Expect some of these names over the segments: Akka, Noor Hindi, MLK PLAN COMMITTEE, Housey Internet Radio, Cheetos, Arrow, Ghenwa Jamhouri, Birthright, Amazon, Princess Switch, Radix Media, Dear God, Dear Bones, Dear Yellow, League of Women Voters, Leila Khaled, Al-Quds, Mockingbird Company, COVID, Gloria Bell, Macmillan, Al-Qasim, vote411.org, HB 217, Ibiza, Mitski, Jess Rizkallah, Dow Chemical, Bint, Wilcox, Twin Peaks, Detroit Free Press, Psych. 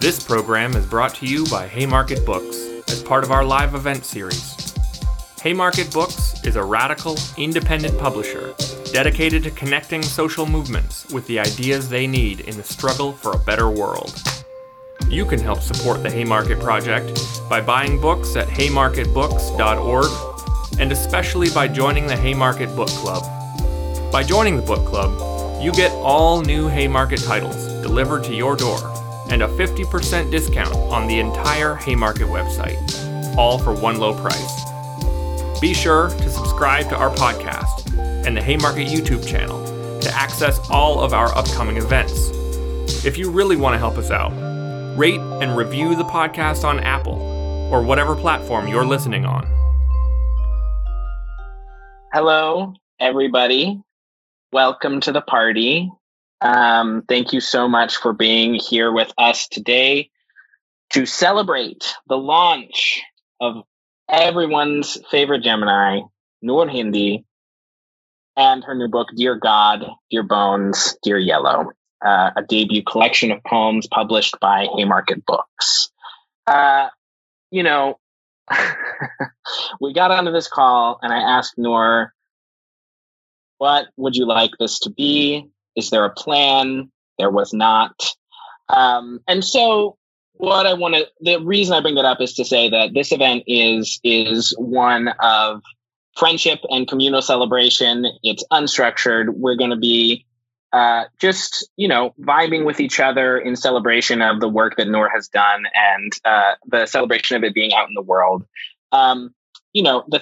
This program is brought to you by Haymarket Books as part of our live event series. Haymarket Books is a radical, independent publisher dedicated to connecting social movements with the ideas they need in the struggle for a better world. You can help support the Haymarket Project by buying books at haymarketbooks.org and especially by joining the Haymarket Book Club. By joining the book club, you get all new Haymarket titles delivered to your door and a 50% discount on the entire Haymarket website, all for one low price. Be sure to subscribe to our podcast and the Haymarket YouTube channel to access all of our upcoming events. If you really want to help us out, rate and review the podcast on Apple or whatever platform you're listening on. Hello, everybody. Welcome to the party. Thank you so much for being here with us today to celebrate the launch of everyone's favorite Gemini, Noor Hindi, and her new book, Dear God, Dear Bones, Dear Yellow, a debut collection of poems published by Haymarket Books. We got onto this call and I asked Noor, what would you like this to be? Is there a plan? There was not. The reason I bring that up is to say that this event is one of friendship and communal celebration. It's unstructured. We're going to be vibing with each other in celebration of the work that Noor has done and the celebration of it being out in the world. The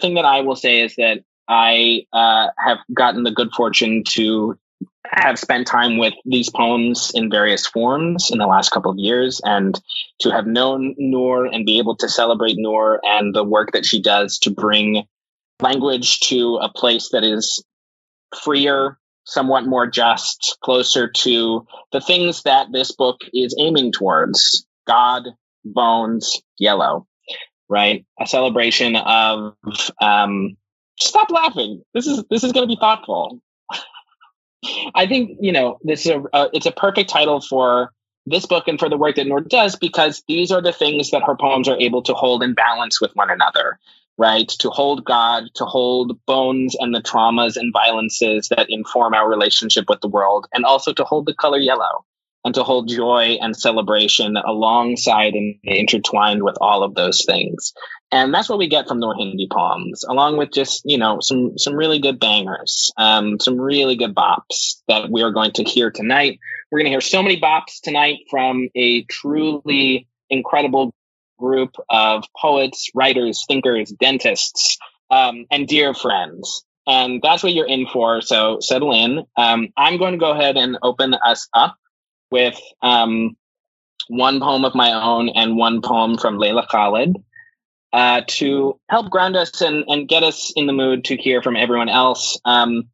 thing that I will say is that I have gotten the good fortune to have spent time with these poems in various forms in the last couple of years, and to have known Noor and be able to celebrate Noor and the work that she does to bring language to a place that is freer, somewhat more just, closer to the things that this book is aiming towards. God, Bones, Yellow, right? A celebration of, stop laughing. This is going to be thoughtful. I think, this is it's a perfect title for this book and for the work that Noor does, because these are the things that her poems are able to hold in balance with one another, right? To hold God, to hold bones and the traumas and violences that inform our relationship with the world, and also to hold the color yellow and to hold joy and celebration alongside and intertwined with all of those things. And that's what we get from Noor Hindi poems, along with just, some really good bangers, some really good bops that we are going to hear tonight. We're going to hear so many bops tonight from a truly incredible group of poets, writers, thinkers, dentists, and dear friends. And that's what you're in for, so settle in. I'm going to go ahead and open us up with one poem of my own and one poem from Leila Khaled, to help ground us and get us in the mood to hear from everyone else. And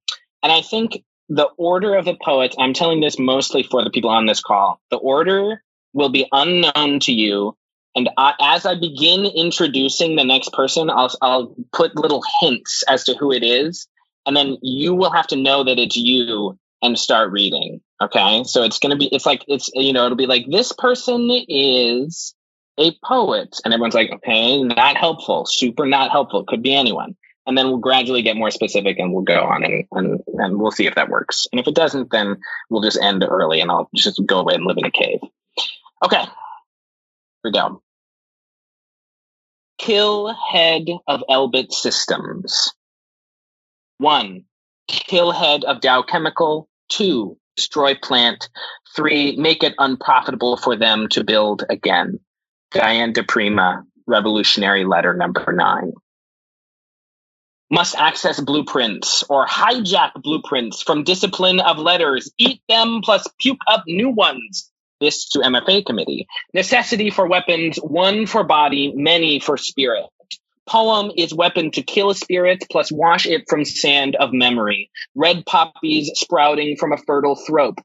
I think the order of the poets, I'm telling this mostly for the people on this call, the order will be unknown to you. And as I begin introducing the next person, I'll put little hints as to who it is. And then you will have to know that it's you and start reading. Okay. So it'll be like, this person is a poet, and everyone's like, okay, not helpful, super not helpful, could be anyone. And then we'll gradually get more specific and we'll go on and we'll see if that works. And if it doesn't, then we'll just end early and I'll just go away and live in a cave. Okay, here we go. Kill head of Elbit Systems. 1, kill head of Dow Chemical. 2, destroy plant. 3, make it unprofitable for them to build again. Diane De Prima, Revolutionary Letter Number 9. Must access blueprints or hijack blueprints from discipline of letters. Eat them plus puke up new ones. This to MFA committee. Necessity for weapons, 1 for body, many for spirit. Poem is weapon to kill a spirit plus wash it from sand of memory. Red poppies sprouting from a fertile throat.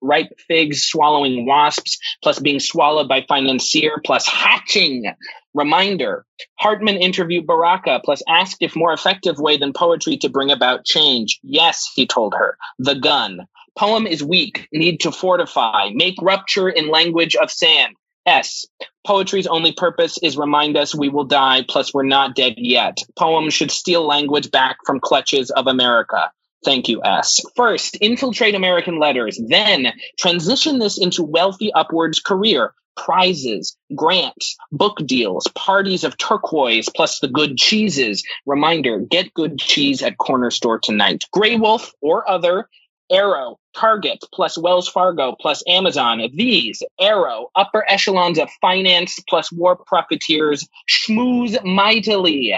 Ripe figs swallowing wasps plus being swallowed by financier plus hatching. Reminder. Hartman interviewed Baraka plus asked if more effective way than poetry to bring about change. Yes, he told her. The gun. Poem is weak. Need to fortify. Make rupture in language of sand. S. Poetry's only purpose is remind us we will die, plus we're not dead yet. Poems should steal language back from clutches of America. Thank you, S. First, infiltrate American letters. Then, transition this into wealthy upwards career. Prizes, grants, book deals, parties of turquoise, plus the good cheeses. Reminder, get good cheese at corner store tonight. Graywolf or other, Arrow, Target, plus Wells Fargo, plus Amazon. These, Arrow, upper echelons of finance, plus war profiteers, schmooze mightily.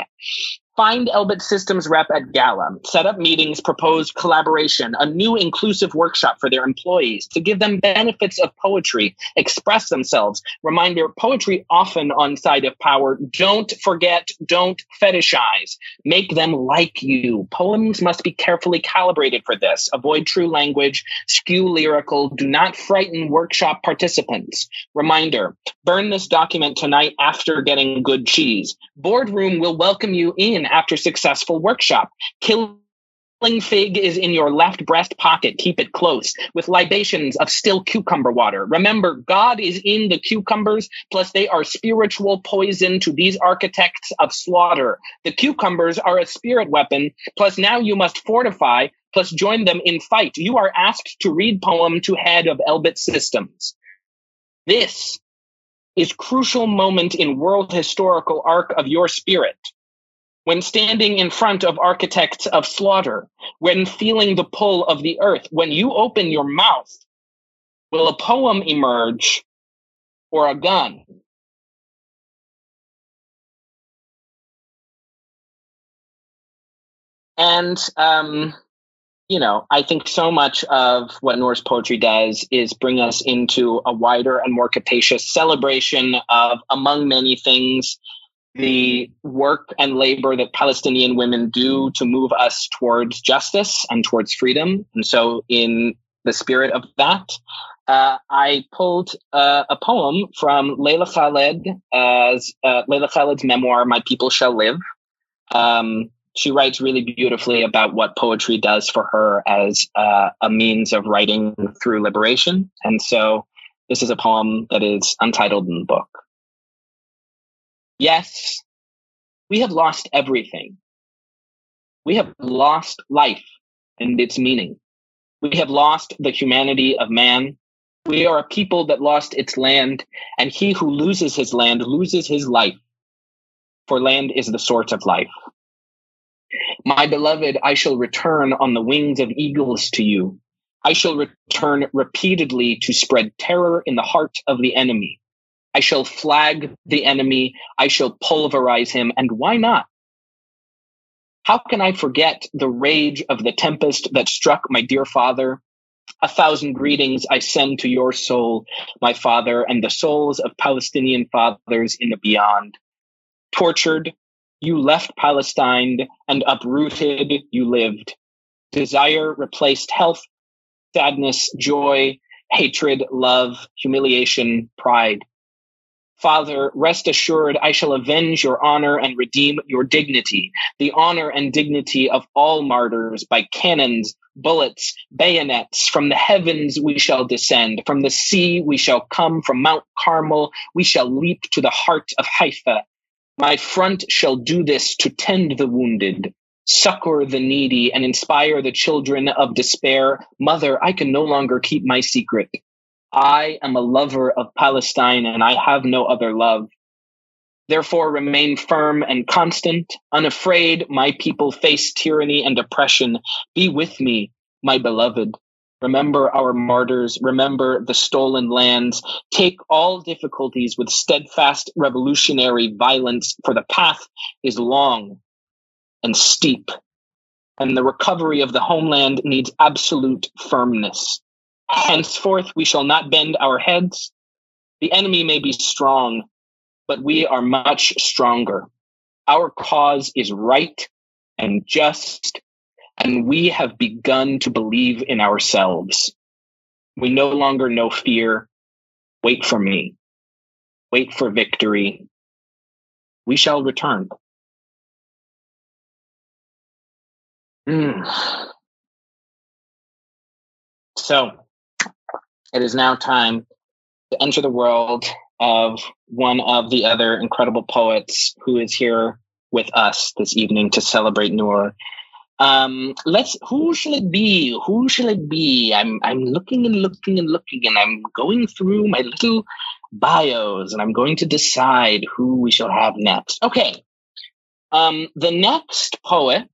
Find Elbit Systems rep at Gala. Set up meetings, propose collaboration, a new inclusive workshop for their employees to give them benefits of poetry, express themselves, remind their poetry often on side of power. Don't forget, don't fetishize. Make them like you. Poems must be carefully calibrated for this. Avoid true language, skew lyrical, do not frighten workshop participants. Reminder, burn this document tonight after getting good cheese. Boardroom will welcome you in after successful workshop. Killing fig is in your left breast pocket. Keep it close with libations of still cucumber water. Remember, God is in the cucumbers, plus they are spiritual poison to these architects of slaughter. The cucumbers are a spirit weapon, plus now you must fortify, plus join them in fight. You are asked to read poem to head of Elbit Systems. This is crucial moment in world historical arc of your spirit. When standing in front of architects of slaughter, when feeling the pull of the earth, when you open your mouth, will a poem emerge or a gun? And, you know, I think so much of what Noor's poetry does is bring us into a wider and more capacious celebration of, among many things, the work and labor that Palestinian women do to move us towards justice and towards freedom. And so in the spirit of that, I pulled a poem from Leila Khaled's memoir, My People Shall Live. She writes really beautifully about what poetry does for her as a means of writing through liberation. And so this is a poem that is untitled in the book. Yes, we have lost everything. We have lost life and its meaning. We have lost the humanity of man. We are a people that lost its land, and he who loses his land loses his life, for land is the source of life. My beloved, I shall return on the wings of eagles to you. I shall return repeatedly to spread terror in the heart of the enemy. I shall flag the enemy. I shall pulverize him. And why not? How can I forget the rage of the tempest that struck my dear father? 1,000 greetings I send to your soul, my father, and the souls of Palestinian fathers in the beyond. Tortured, you left Palestine, and uprooted, you lived. Desire replaced health, sadness, joy, hatred, love, humiliation, pride. Father, rest assured, I shall avenge your honor and redeem your dignity, the honor and dignity of all martyrs by cannons, bullets, bayonets. From the heavens we shall descend. From the sea we shall come. From Mount Carmel we shall leap to the heart of Haifa. My front shall do this to tend the wounded, succor the needy, and inspire the children of despair. Mother, I can no longer keep my secret. I am a lover of Palestine, and I have no other love. Therefore, remain firm and constant, unafraid. My people face tyranny and oppression. Be with me, my beloved. Remember our martyrs. Remember the stolen lands. Take all difficulties with steadfast revolutionary violence, for the path is long and steep, and the recovery of the homeland needs absolute firmness. Henceforth, we shall not bend our heads. The enemy may be strong, but we are much stronger. Our cause is right and just, and we have begun to believe in ourselves. We no longer know fear. Wait for me. Wait for victory. We shall return. So, it is now time to enter the world of one of the other incredible poets who is here with us this evening to celebrate Noor. Who shall it be? Who shall it be? I'm looking, and I'm going through my little bios, and I'm going to decide who we shall have next. Okay. The next poet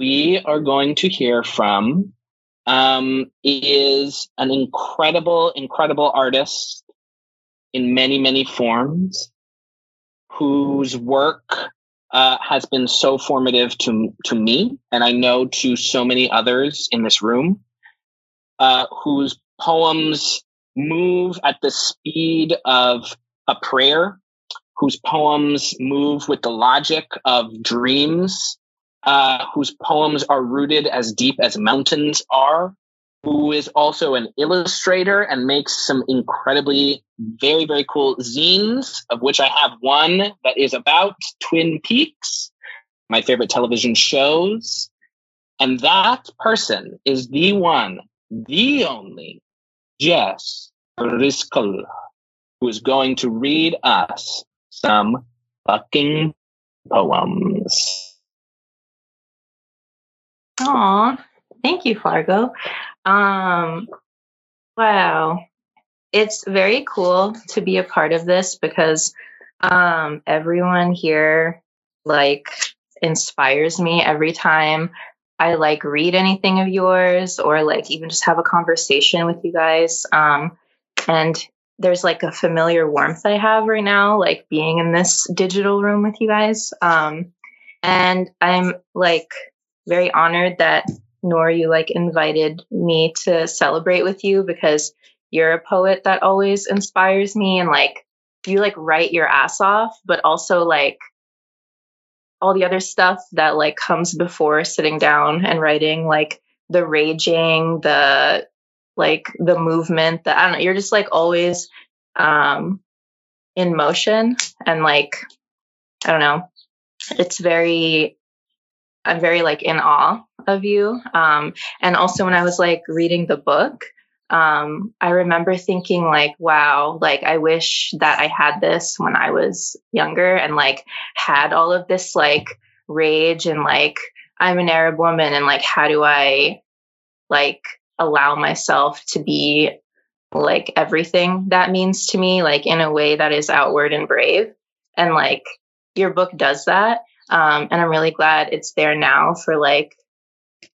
we are going to hear from, is an incredible, incredible artist in many, many forms, whose work has been so formative to me, and I know to so many others in this room, whose poems move at the speed of a prayer, whose poems move with the logic of dreams, whose poems are rooted as deep as mountains are, who is also an illustrator and makes some incredibly very, very cool zines, of which I have one that is about Twin Peaks, my favorite television shows. And that person is the one, the only, Jess Rizkallah, who is going to read us some fucking poems. Aw, thank you, Fargo. Wow. It's very cool to be a part of this because, everyone here like inspires me every time I like read anything of yours or like even just have a conversation with you guys. And there's like a familiar warmth I have right now, like being in this digital room with you guys. And I'm like very honored that Noor, you like invited me to celebrate with you because you're a poet that always inspires me, and like you like write your ass off, but also like all the other stuff that like comes before sitting down and writing, like the raging, the like the movement, the I don't know, you're just like always in motion, and like I don't know, it's very, I'm very like in awe of you. And also when I was like reading the book, I remember thinking like, wow, like I wish that I had this when I was younger and like had all of this like rage and like I'm an Arab woman and like how do I like allow myself to be like everything that means to me, like in a way that is outward and brave. And like your book does that. And I'm really glad it's there now for like,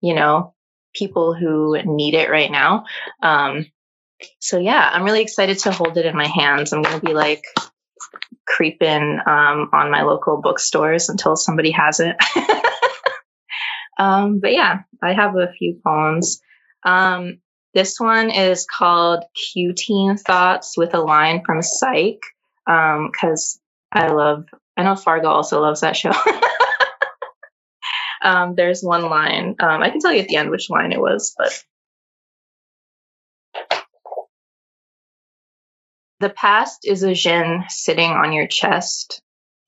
you know, people who need it right now. So yeah, I'm really excited to hold it in my hands. I'm going to be like creeping on my local bookstores until somebody has it. But yeah, I have a few poems. This one is called Q-Teen Thoughts with a line from Psych. Cause I know Fargo also loves that show. There's one line. I can tell you at the end which line it was, but. The past is a djinn sitting on your chest.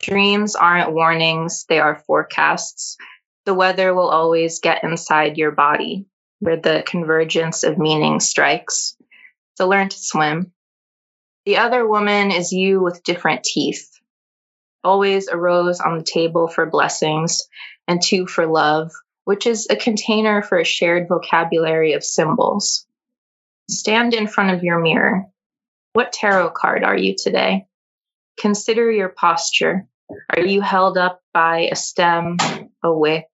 Dreams aren't warnings, they are forecasts. The weather will always get inside your body, where the convergence of meaning strikes. So learn to swim. The other woman is you with different teeth. Always a rose on the table for blessings and two for love, which is a container for a shared vocabulary of symbols. Stand in front of your mirror. What tarot card are you today? Consider your posture. Are you held up by a stem, a wick,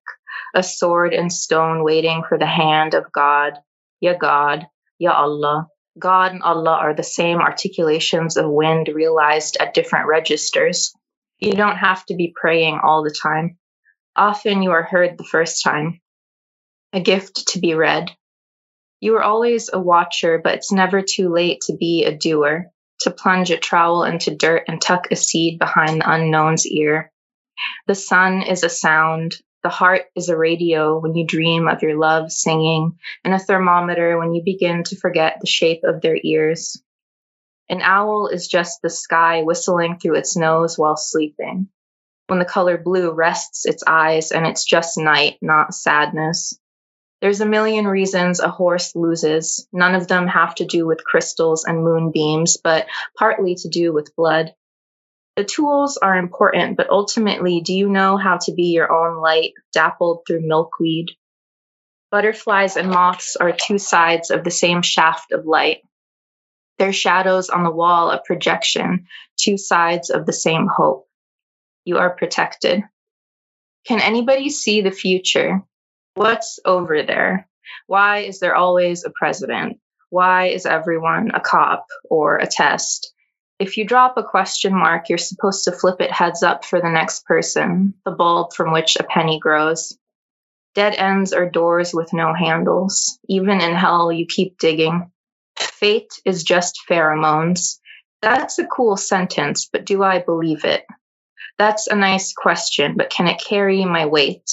a sword and stone waiting for the hand of God, Ya Allah? God and Allah are the same articulations of wind realized at different registers. You don't have to be praying all the time. Often you are heard the first time, a gift to be read. You are always a watcher, but it's never too late to be a doer, to plunge a trowel into dirt and tuck a seed behind the unknown's ear. The sun is a sound. The heart is a radio when you dream of your love singing, and a thermometer when you begin to forget the shape of their ears. An owl is just the sky whistling through its nose while sleeping. When the color blue rests its eyes and it's just night, not sadness. There's a million reasons a horse loses. None of them have to do with crystals and moonbeams, but partly to do with blood. The tools are important, but ultimately, do you know how to be your own light, dappled through milkweed? Butterflies and moths are two sides of the same shaft of light. Their shadows on the wall of projection, two sides of the same hope. You are protected. Can anybody see the future? What's over there? Why is there always a president? Why is everyone a cop or a test? If you drop a question mark, you're supposed to flip it heads up for the next person, the bulb from which a penny grows. Dead ends are doors with no handles. Even in hell, you keep digging. Fate is just pheromones. That's a cool sentence, but do I believe it? That's a nice question, but can it carry my weight?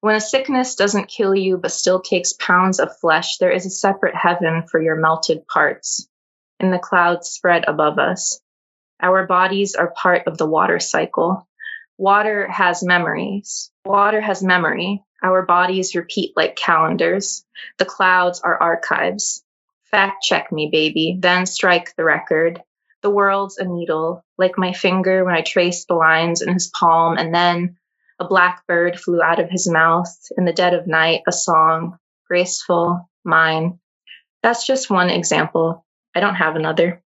When a sickness doesn't kill you but still takes pounds of flesh, there is a separate heaven for your melted parts. In the clouds spread above us. Our bodies are part of the water cycle. Water has memories. Water has memory. Our bodies repeat like calendars. The clouds are archives. Fact check me, baby, then strike the record. The world's a needle, like my finger when I traced the lines in his palm, and then a blackbird flew out of his mouth. In the dead of night, a song, graceful, mine. That's just one example. I don't have another.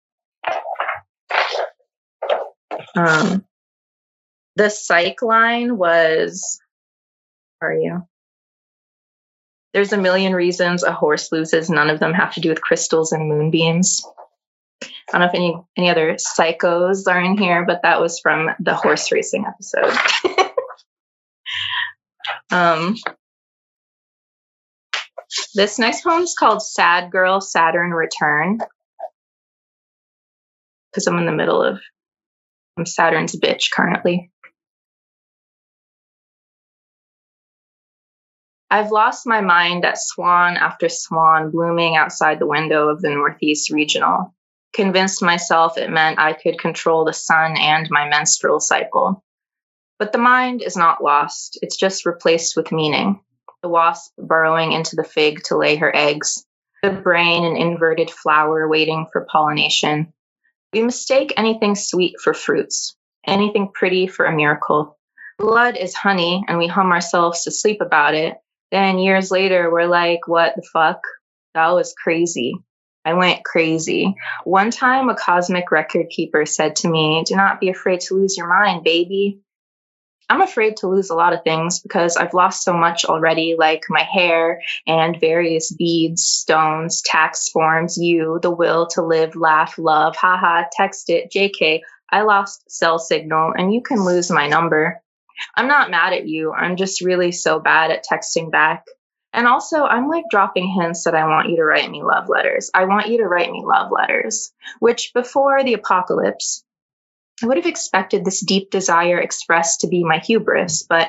The Psych line was, where are you? There's a million reasons a horse loses. None of them have to do with crystals and moonbeams. I don't know if any other psychos are in here, but that was from the horse racing episode. This next poem's called Sad Girl, Saturn Return. Because I'm in the middle of Saturn's bitch currently. I've lost my mind at swan after swan blooming outside the window of the Northeast Regional, convinced myself it meant I could control the sun and my menstrual cycle. But the mind is not lost, it's just replaced with meaning. The wasp burrowing into the fig to lay her eggs, the brain an inverted flower waiting for pollination. We mistake anything sweet for fruits, anything pretty for a miracle. Blood is honey, and we hum ourselves to sleep about it. Then years later, we're like, what the fuck? That was crazy. I went crazy. One time, a cosmic record keeper said to me, do not be afraid to lose your mind, baby. I'm afraid to lose a lot of things because I've lost so much already, like my hair and various beads, stones, tax forms, you, the will to live, laugh, love, haha, text it, JK, I lost cell signal, and you can lose my number. I'm not mad at you. I'm just really so bad at texting back. And also, I'm like dropping hints that I want you to write me love letters. I want you to write me love letters, which before the apocalypse, I would have expected this deep desire expressed to be my hubris, but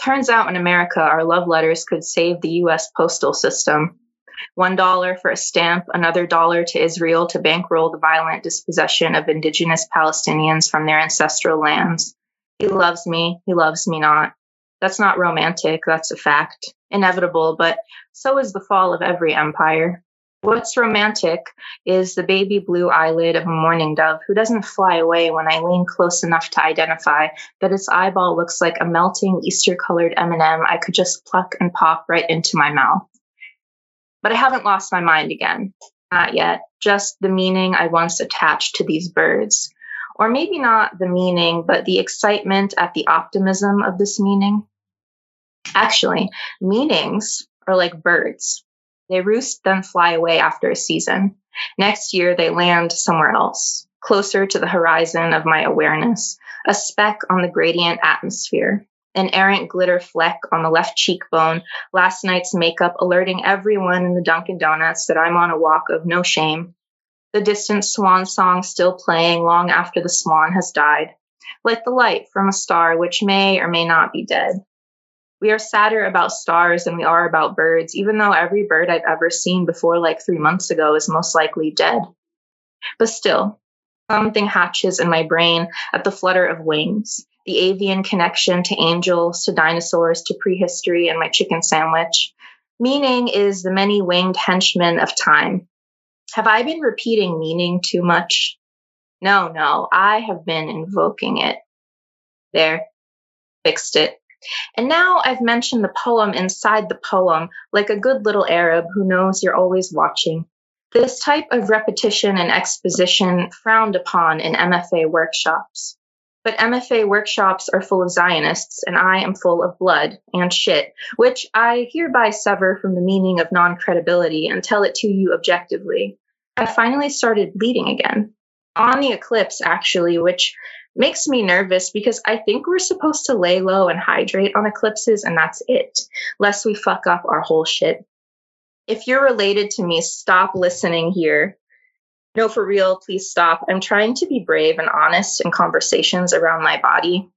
turns out in America, our love letters could save the U.S. postal system. $1 for a stamp, another dollar to Israel to bankroll the violent dispossession of indigenous Palestinians from their ancestral lands. He loves me not. That's not romantic, that's a fact. Inevitable, but so is the fall of every empire. What's romantic is the baby blue eyelid of a mourning dove who doesn't fly away when I lean close enough to identify that its eyeball looks like a melting Easter-colored M&M I could just pluck and pop right into my mouth. But I haven't lost my mind again. Not yet. Just the meaning I once attached to these birds. Or maybe not the meaning, but the excitement at the optimism of this meaning. Actually, meanings are like birds. They roost, then fly away after a season. Next year, they land somewhere else, closer to the horizon of my awareness, a speck on the gradient atmosphere, an errant glitter fleck on the left cheekbone, last night's makeup alerting everyone in the Dunkin' Donuts that I'm on a walk of no shame, the distant swan song still playing long after the swan has died, like the light from a star which may or may not be dead. We are sadder about stars than we are about birds, even though every bird I've ever seen before like 3 months ago is most likely dead. But still, something hatches in my brain at the flutter of wings, the avian connection to angels, to dinosaurs, to prehistory, and my chicken sandwich. Meaning is the many-winged henchman of time. Have I been repeating meaning too much? No, I have been invoking it. There, fixed it. And now I've mentioned the poem inside the poem, like a good little Arab who knows you're always watching. This type of repetition and exposition frowned upon in MFA workshops. But MFA workshops are full of Zionists, and I am full of blood and shit, which I hereby sever from the meaning of non-credibility and tell it to you objectively. I finally started bleeding again. On the eclipse, actually, which makes me nervous because I think we're supposed to lay low and hydrate on eclipses, and that's it, lest we fuck up our whole shit. If you're related to me, stop listening here. No, for real, please stop. I'm trying to be brave and honest in conversations around my body.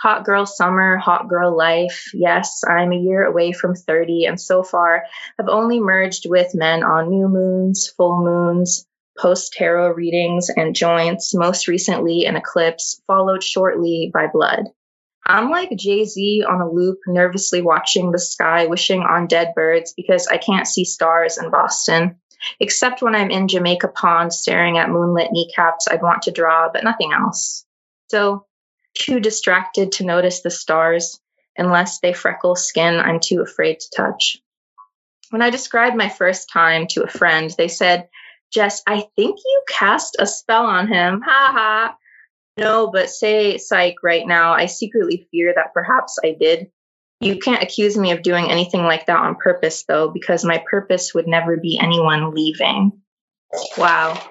Hot girl summer, hot girl life. Yes, I'm a year away from 30, and so far I've only merged with men on new moons, full moons, post-tarot readings and joints, most recently an eclipse, followed shortly by blood. I'm like Jay-Z on a loop, nervously watching the sky, wishing on dead birds because I can't see stars in Boston. Except when I'm in Jamaica Pond staring at moonlit kneecaps I'd want to draw, but nothing else. So, too distracted to notice the stars, unless they freckle skin I'm too afraid to touch. When I described my first time to a friend, they said, "Jess, I think you cast a spell on him, ha ha." No, but say psych right now, I secretly fear that perhaps I did. You can't accuse me of doing anything like that on purpose, though, because my purpose would never be anyone leaving. Wow.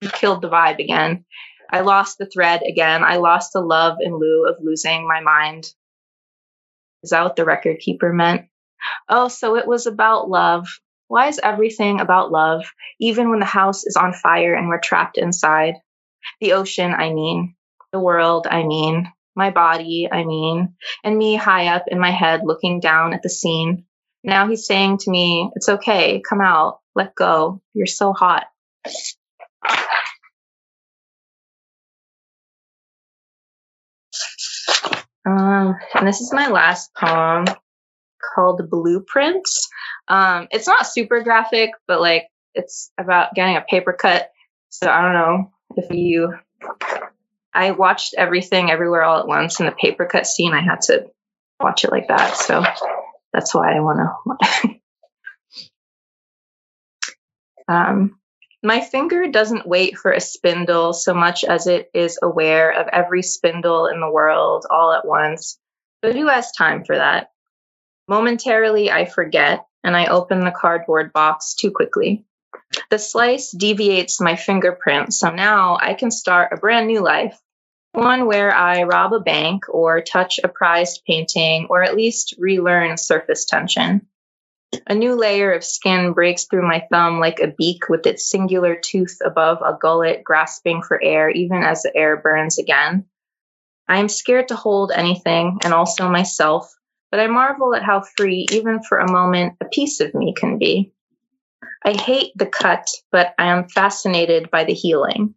You killed the vibe again. I lost the thread again. I lost the love in lieu of losing my mind. Is that what the record keeper meant? Oh, so it was about love. Why is everything about love, even when the house is on fire and we're trapped inside? The ocean, I mean. The world, I mean. My body, I mean, and me high up in my head looking down at the scene. Now he's saying to me, "It's okay, come out, let go, you're so hot." And this is my last poem called Blueprints. It's not super graphic, but like it's about getting a paper cut. So I don't know if you... I watched Everything Everywhere All at Once, and the paper cut scene, I had to watch it like that. So that's why I want to. My finger doesn't wait for a spindle so much as it is aware of every spindle in the world all at once. But who has time for that? Momentarily, I forget, and I open the cardboard box too quickly. The slice deviates my fingerprint, so now I can start a brand new life, one where I rob a bank or touch a prized painting or at least relearn surface tension. A new layer of skin breaks through my thumb like a beak with its singular tooth above a gullet, grasping for air even as the air burns again. I am scared to hold anything and also myself, but I marvel at how free, even for a moment, a piece of me can be. I hate the cut, but I am fascinated by the healing,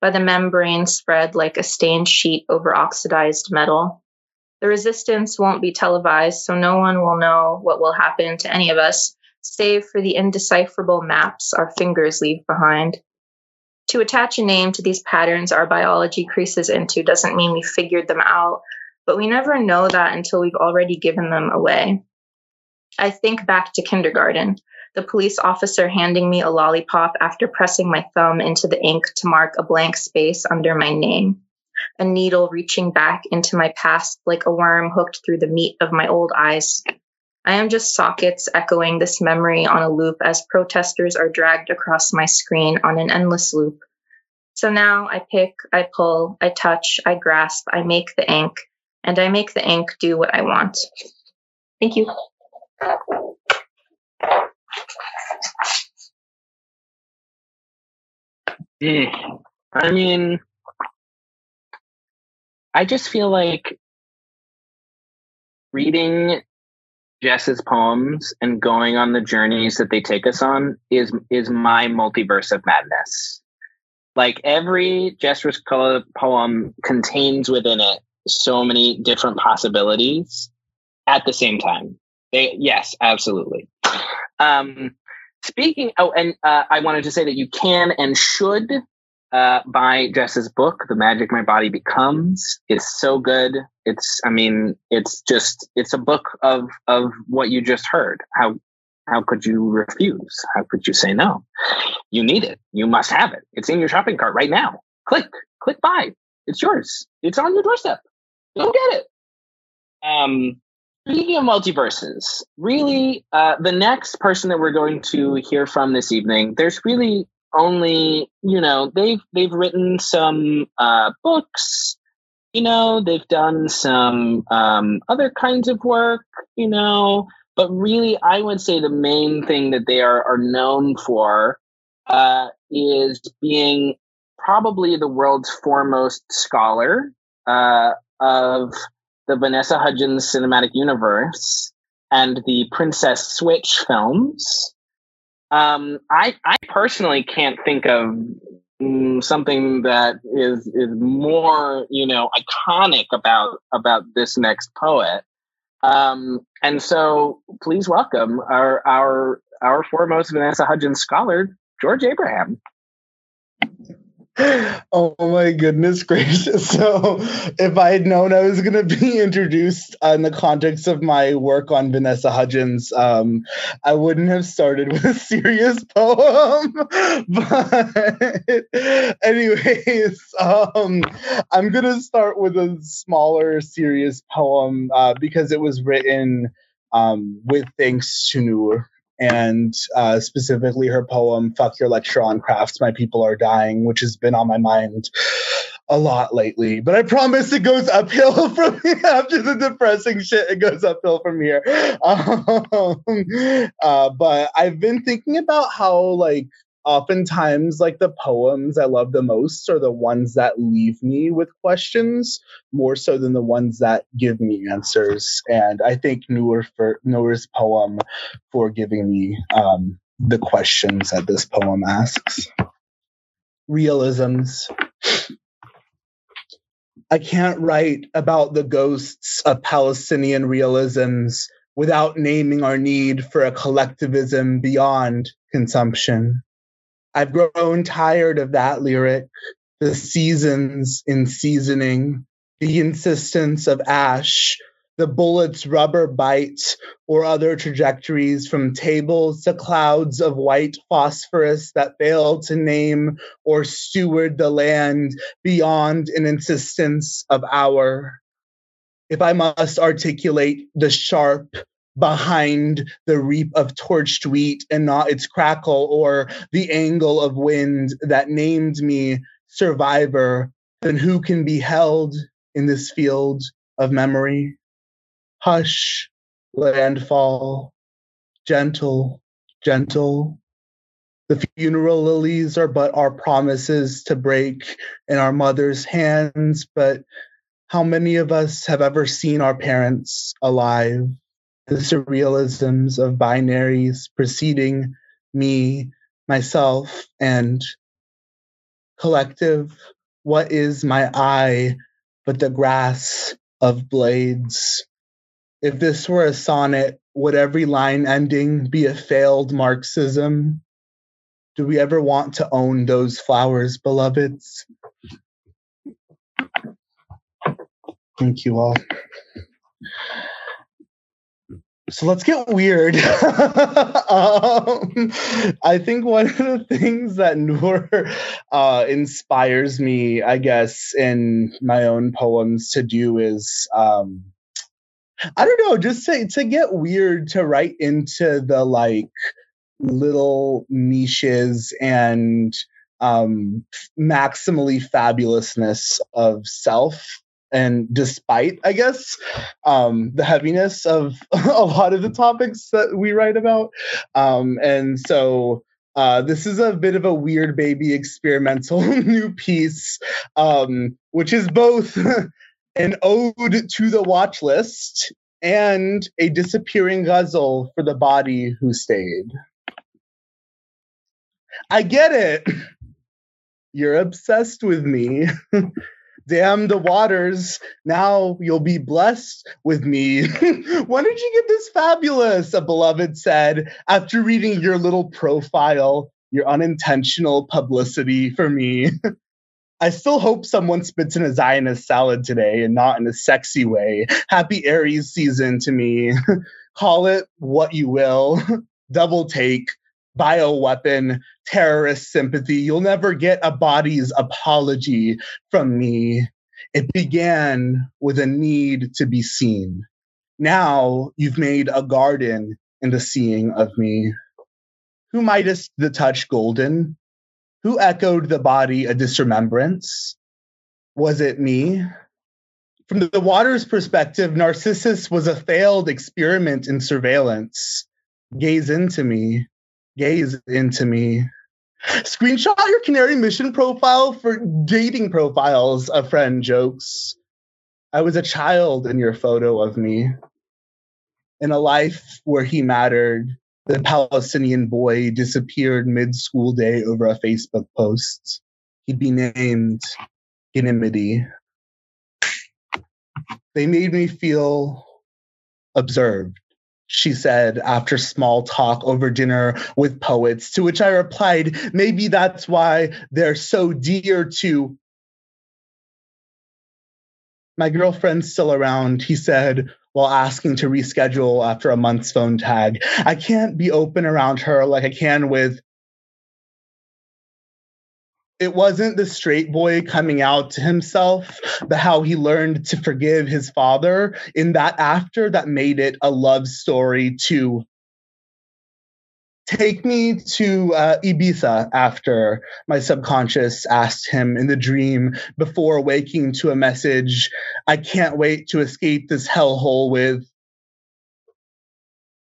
by the membrane spread like a stained sheet over oxidized metal. The resistance won't be televised, so no one will know what will happen to any of us, save for the indecipherable maps our fingers leave behind. To attach a name to these patterns our biology creases into doesn't mean we figured them out, but we never know that until we've already given them away. I think back to kindergarten. The police officer handing me a lollipop after pressing my thumb into the ink to mark a blank space under my name. A needle reaching back into my past like a worm hooked through the meat of my old eyes. I am just sockets echoing this memory on a loop as protesters are dragged across my screen on an endless loop. So now I pick, I pull, I touch, I grasp, I make the ink, and I make the ink do what I want. Thank you. I mean, I just feel like reading Jess's poems and going on the journeys that they take us on is my multiverse of madness. Like every Jess Rizkallah poem contains within it so many different possibilities at the same time. Yes, absolutely. Speaking, I wanted to say that you can and should buy Jess's book, The Magic My Body Becomes. It's so good. It's a book of what you just heard. How could you refuse? How could you say no? You need it. You must have it. It's in your shopping cart right now. Click buy. It's yours. It's on your doorstep. Go get it. Speaking of multiverses, really, the next person that we're going to hear from this evening, there's really only, they've written some books, they've done some other kinds of work, but really, I would say the main thing that they are known for is being probably the world's foremost scholar of the Vanessa Hudgens cinematic universe and the Princess Switch films. I personally can't think of something that is more, iconic about this next poet. And so please welcome our foremost Vanessa Hudgens scholar, George Abraham. Oh my goodness gracious. So if I had known I was going to be introduced in the context of my work on Vanessa Hudgens, I wouldn't have started with a serious poem. But anyways, I'm going to start with a smaller serious poem because it was written with thanks to Noor. And specifically her poem, Fuck Your Lecture on Crafts, My People Are Dying, which has been on my mind a lot lately. But I promise it goes uphill from here. After the depressing shit, it goes uphill from here. But I've been thinking about how, oftentimes, the poems I love the most are the ones that leave me with questions more so than the ones that give me answers. And I think Noor's poem for giving me the questions that this poem asks. Realisms. I can't write about the ghosts of Palestinian realisms without naming our need for a collectivism beyond consumption. I've grown tired of that lyric, the seasons in seasoning, the insistence of ash, the bullet's rubber bite, or other trajectories from tables to clouds of white phosphorus that fail to name or steward the land beyond an insistence of our. If I must articulate the sharp, behind the reap of torched wheat and not its crackle, or the angle of wind that named me survivor, then who can be held in this field of memory? Hush, landfall, gentle, gentle. The funeral lilies are but our promises to break in our mother's hands, but how many of us have ever seen our parents alive? The surrealisms of binaries preceding me, myself, and collective. What is my eye but the grass of blades? If this were a sonnet, would every line ending be a failed Marxism? Do we ever want to own those flowers, beloveds? Thank you all. So let's get weird. I think one of the things that Noor inspires me, I guess, in my own poems to do is, just to get weird, to write into the little niches and maximally fabulousness of self. And despite, I guess, the heaviness of a lot of the topics that we write about. And so this is a bit of a weird baby experimental new piece, which is both an ode to the watch list and a disappearing ghazal for the body who stayed. I get it. You're obsessed with me. damn the waters, now you'll be blessed with me. Why don't you get this fabulous, a beloved said, after reading your little profile, your unintentional publicity for me. I still hope someone spits in a Zionist salad today and not in a sexy way. Happy Aries season to me. Call it what you will. Double take, bioweapon, terrorist sympathy. You'll never get a body's apology from me. It began with a need to be seen. Now you've made a garden in the seeing of me. Who mightest the touch golden? Who echoed the body a disremembrance? Was it me? From the water's perspective, Narcissus was a failed experiment in surveillance. Gaze into me. Gaze into me. Screenshot your Canary Mission profile for dating profiles, a friend jokes. I was a child in your photo of me. In a life where he mattered, the Palestinian boy disappeared mid-school day over a Facebook post. He'd be named Ghenimidi. They made me feel observed, she said, after small talk over dinner with poets, to which I replied, maybe that's why they're so dear to... My girlfriend's still around, he said, while asking to reschedule after a month's phone tag. I can't be open around her like I can with... It wasn't the straight boy coming out to himself, but how he learned to forgive his father in that after that made it a love story to... Take me to Ibiza after, my subconscious asked him in the dream before waking to a message. I can't wait to escape this hellhole with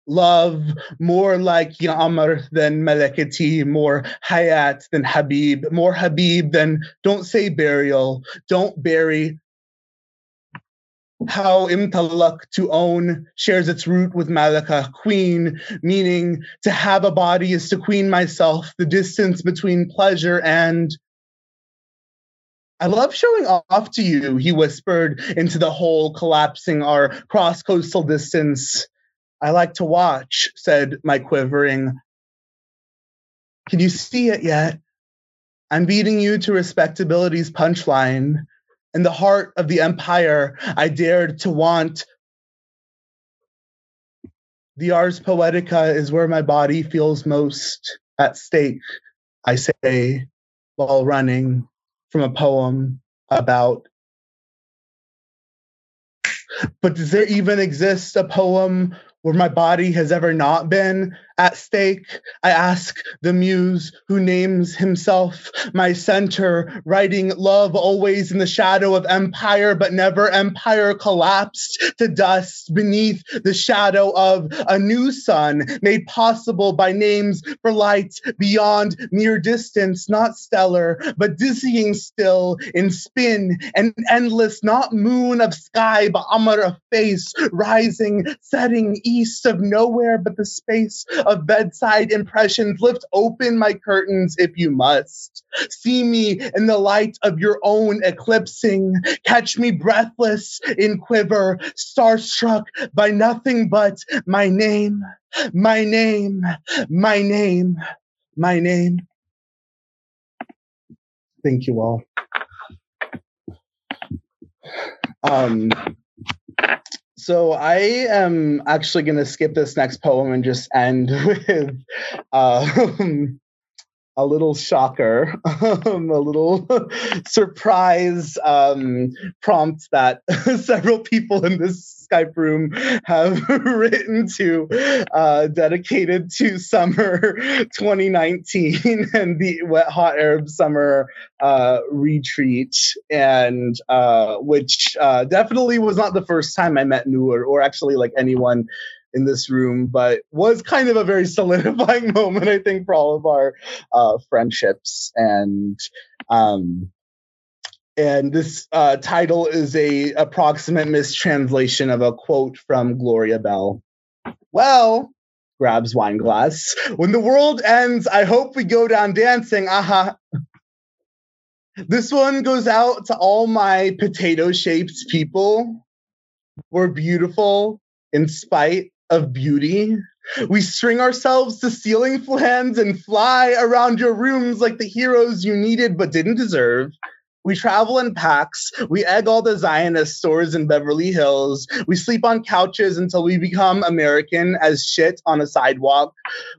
love, more like Ya'amr than Malekati, more Hayat than Habib, more Habib than don't say burial, don't bury. How imtalak, to own, shares its root with malaka, queen, meaning to have a body is to queen myself, the distance between pleasure and... I love showing off to you, he whispered into the hole, collapsing our cross-coastal distance. I like to watch, said my quivering. Can you see it yet? I'm beating you to respectability's punchline. In the heart of the empire, I dared to want. The Ars Poetica is where my body feels most at stake, I say, while running from a poem about. But does there even exist a poem where my body has ever not been at stake? I ask the muse who names himself my center, writing love always in the shadow of empire, but never empire collapsed to dust beneath the shadow of a new sun made possible by names for lights beyond mere distance, not stellar, but dizzying still in spin and endless, not moon of sky, but amar of face, rising, setting east of nowhere, but the space of bedside impressions. Lift open my curtains if you must. See me in the light of your own eclipsing. Catch me breathless in quiver, starstruck by nothing but my name, my name, my name, my name. Thank you all. So I am actually going to skip this next poem and just end with a little shocker, a little surprise prompt that several people in this Skype room have written to, dedicated to summer 2019 and the Wet Hot Arab Summer retreat, and which definitely was not the first time I met Noor, or actually like anyone in this room, but was kind of a very solidifying moment, I think, for all of our friendships. And this title is an approximate mistranslation of a quote from Gloria Bell. Well, grabs wine glass. When the world ends, I hope we go down dancing. Aha. This one goes out to all my potato-shaped people. We're beautiful in spite of beauty. We string ourselves to ceiling fans and fly around your rooms like the heroes you needed but didn't deserve. We travel in packs. We egg all the Zionist stores in Beverly Hills. We sleep on couches until we become American as shit on a sidewalk.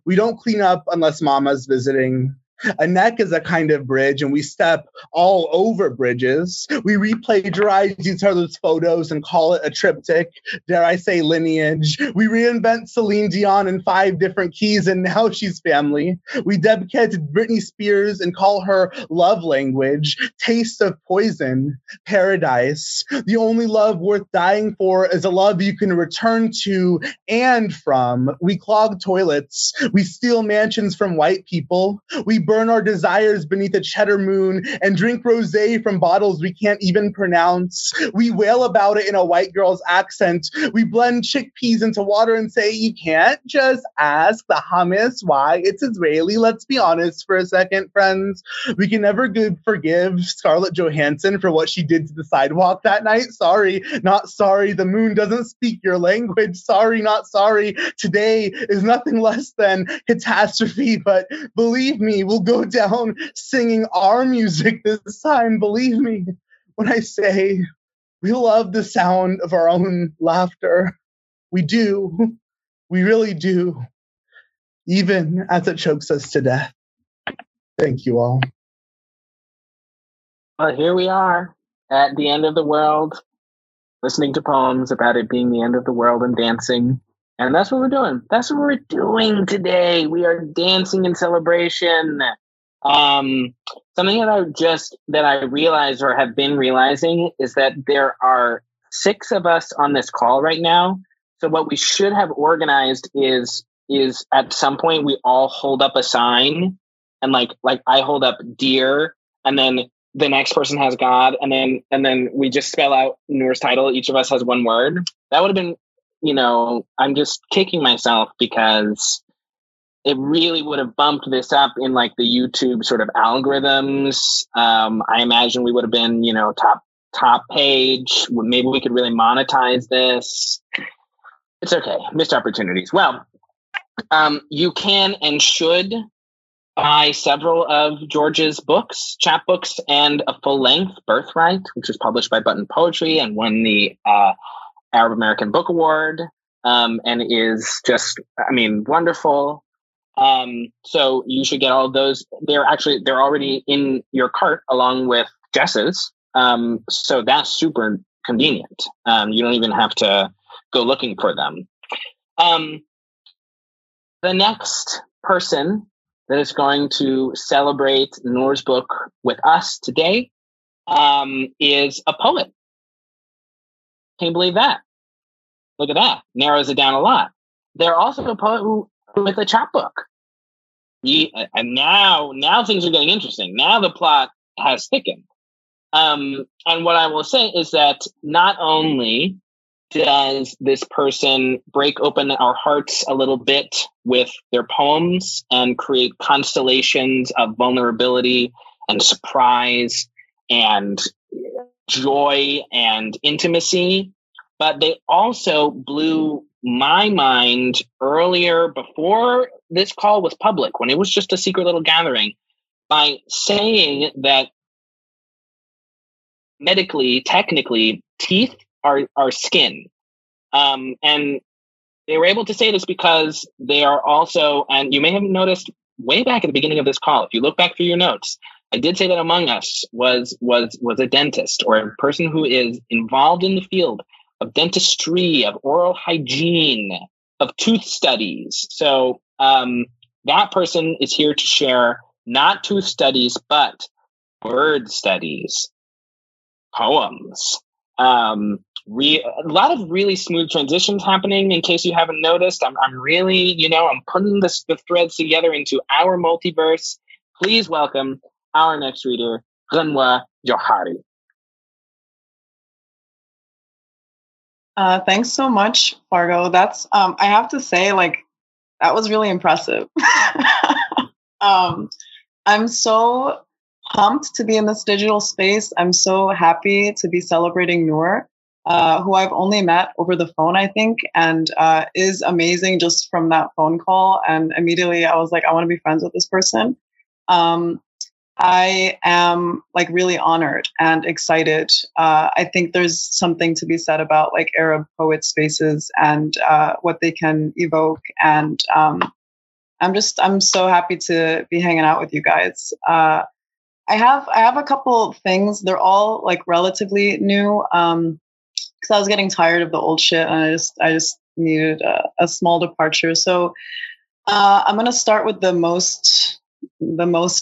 We don't clean up unless mama's visiting. A neck is a kind of bridge, and we step all over bridges. We re-plagiarize each other's photos and call it a triptych, dare I say lineage. We reinvent Celine Dion in 5 different keys, and now she's family. We debkit Britney Spears and call her love language, taste of poison, paradise. The only love worth dying for is a love you can return to and from. We clog toilets. We steal mansions from white people. We burn our desires beneath a cheddar moon and drink rosé from bottles we can't even pronounce. We wail about it in a white girl's accent. We blend chickpeas into water and say, you can't just ask the hummus why it's Israeli. Let's be honest for a second, friends. We can never forgive Scarlett Johansson for what she did to the sidewalk that night. Sorry, not sorry. The moon doesn't speak your language. Sorry, not sorry. Today is nothing less than catastrophe, but believe me, we'll go down singing our music this time. Believe me when I say we love the sound of our own laughter. We do. We really do. Even as it chokes us to death. Thank you all. Well, here we are at the end of the world, listening to poems about it being the end of the world and dancing. And that's what we're doing. That's what we're doing today. We are dancing in celebration. Something that I realized or have been realizing is that there are 6 of us on this call right now. So what we should have organized is at some point we all hold up a sign, and like I hold up dear, and then the next person has God, and then we just spell out Noor's title. Each of us has one word. That would have been. You know, I'm just kicking myself because it really would have bumped this up in like the YouTube sort of algorithms. I imagine we would have been, you know, top page. Maybe we could really monetize this. It's okay. Missed opportunities. Well, you can and should buy several of George's books, chapbooks, and a full length Birthright, which was published by Button Poetry and won the, Arab American Book Award, and is just, I mean, wonderful. So you should get all of those. They're already in your cart along with Jess's. So that's super convenient. You don't even have to go looking for them. The next person that is going to celebrate Noor's book with us today is a poet. Can't believe that. Look at that. Narrows it down a lot. They're also a poet with a chapbook. And now things are getting interesting. Now the plot has thickened. And what I will say is that not only does this person break open our hearts a little bit with their poems and create constellations of vulnerability and surprise and joy and intimacy, but they also blew my mind earlier before this call was public, when it was just a secret little gathering, by saying that medically, technically, teeth are skin. And they were able to say this because they are also, and you may have noticed way back at the beginning of this call, if you look back through your notes, I did say that among us was a dentist or a person who is involved in the field of dentistry, of oral hygiene, of tooth studies. So that person is here to share not tooth studies, but word studies, poems. A lot of really smooth transitions happening, in case you haven't noticed. I'm really, you know, I'm putting the threads together into our multiverse. Please welcome our next reader, Ghenwa Jamhouri. Thanks so much, Fargo. That's, I have to say, like, that was really impressive. I'm so pumped to be in this digital space. I'm so happy to be celebrating Noor, who I've only met over the phone, I think, and is amazing just from that phone call. And immediately I was like, I want to be friends with this person. I am like really honored and excited. I think there's something to be said about like Arab poet spaces and what they can evoke. And I'm so happy to be hanging out with you guys. I have a couple things. They're all like relatively new because I was getting tired of the old shit and I just needed a small departure. So I'm gonna start with the most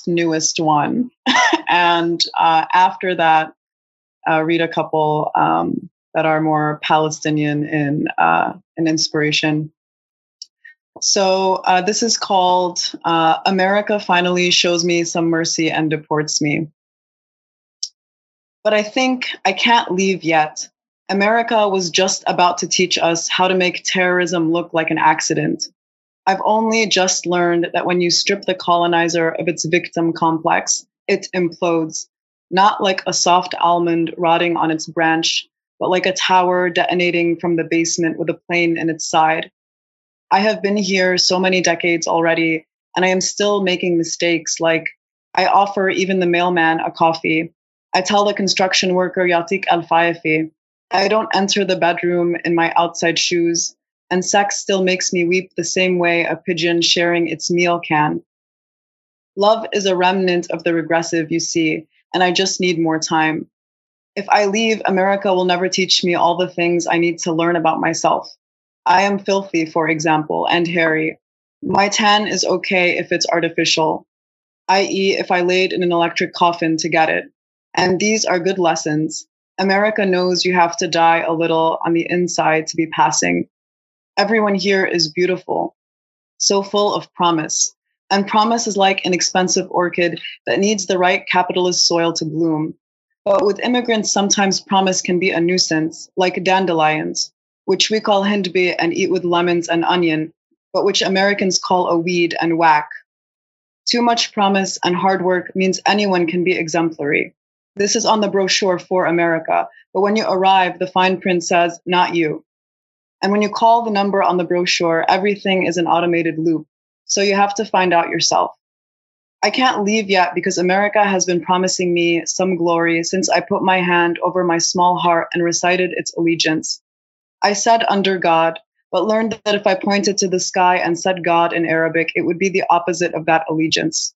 newest one, and after that, read a couple that are more Palestinian in inspiration. So this is called America Finally Shows Me Some Mercy and Deports Me. But I think I can't leave yet. America was just about to teach us how to make terrorism look like an accident. I've only just learned that when you strip the colonizer of its victim complex, it implodes, not like a soft almond rotting on its branch, but like a tower detonating from the basement with a plane in its side. I have been here so many decades already, and I am still making mistakes like I offer even the mailman a coffee. I tell the construction worker Yatik Al-Fayafi. I don't enter the bedroom in my outside shoes. And sex still makes me weep the same way a pigeon sharing its meal can. Love is a remnant of the regressive, you see, and I just need more time. If I leave, America will never teach me all the things I need to learn about myself. I am filthy, for example, and hairy. My tan is okay if it's artificial, i.e. if I laid in an electric coffin to get it. And these are good lessons. America knows you have to die a little on the inside to be passing. Everyone here is beautiful, so full of promise. And promise is like an expensive orchid that needs the right capitalist soil to bloom. But with immigrants, sometimes promise can be a nuisance, like dandelions, which we call hindbi and eat with lemons and onion, but which Americans call a weed and whack. Too much promise and hard work means anyone can be exemplary. This is on the brochure for America, but when you arrive, the fine print says, not you. And when you call the number on the brochure, everything is an automated loop. So you have to find out yourself. I can't leave yet because America has been promising me some glory since I put my hand over my small heart and recited its allegiance. I said under God, but learned that if I pointed to the sky and said God in Arabic, it would be the opposite of that allegiance.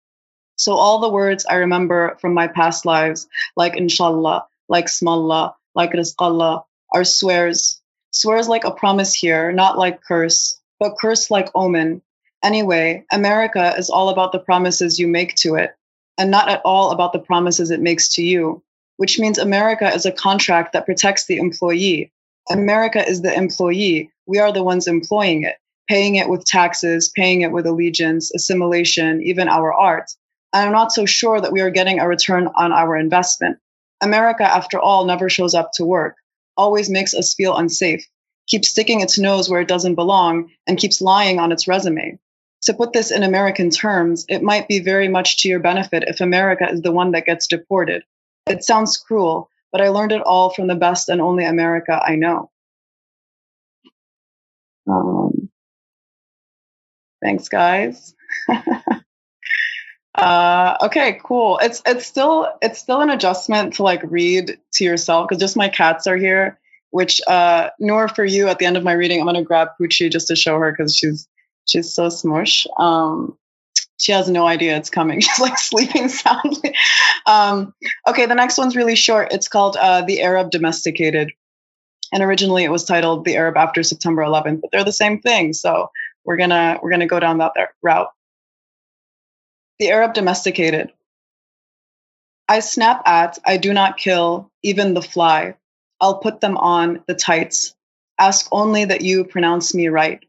So all the words I remember from my past lives, like inshallah, like smallah, like rizqallah, are swears. Swears like a promise here, not like curse, but curse like omen. Anyway, America is all about the promises you make to it, and not at all about the promises it makes to you, which means America is a contract that protects the employee. America is the employee. We are the ones employing it, paying it with taxes, paying it with allegiance, assimilation, even our art. And I'm not so sure that we are getting a return on our investment. America, after all, never shows up to work. Always makes us feel unsafe, keeps sticking its nose where it doesn't belong, and keeps lying on its resume. To put this in American terms, it might be very much to your benefit if America is the one that gets deported. It sounds cruel, but I learned it all from the best and only America I know. Thanks, guys. Okay, cool. It's still an adjustment to like read to yourself because just my cats are here, which Noor, for you at the end of my reading, I'm gonna grab Poochie just to show her because she's so smush. She has no idea it's coming. She's like sleeping soundly. Okay, the next one's really short. It's called The Arab Domesticated, and originally it was titled The Arab After September 11th, but they're the same thing, so we're gonna go down that route. The Arab Domesticated. I snap at, I do not kill, even the fly. I'll put them on, the tights. Ask only that you pronounce me right.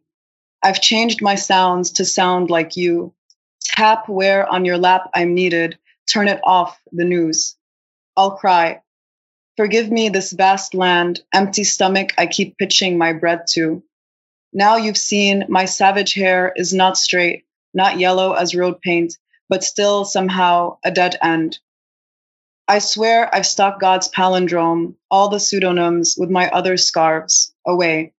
I've changed my sounds to sound like you. Tap where on your lap I'm needed. Turn it off, the news. I'll cry. Forgive me this vast land, empty stomach I keep pitching my bread to. Now you've seen my savage hair is not straight, not yellow as road paint, but still somehow a dead end. I swear I've stopped God's palindrome, all the pseudonyms with my other scarves, away.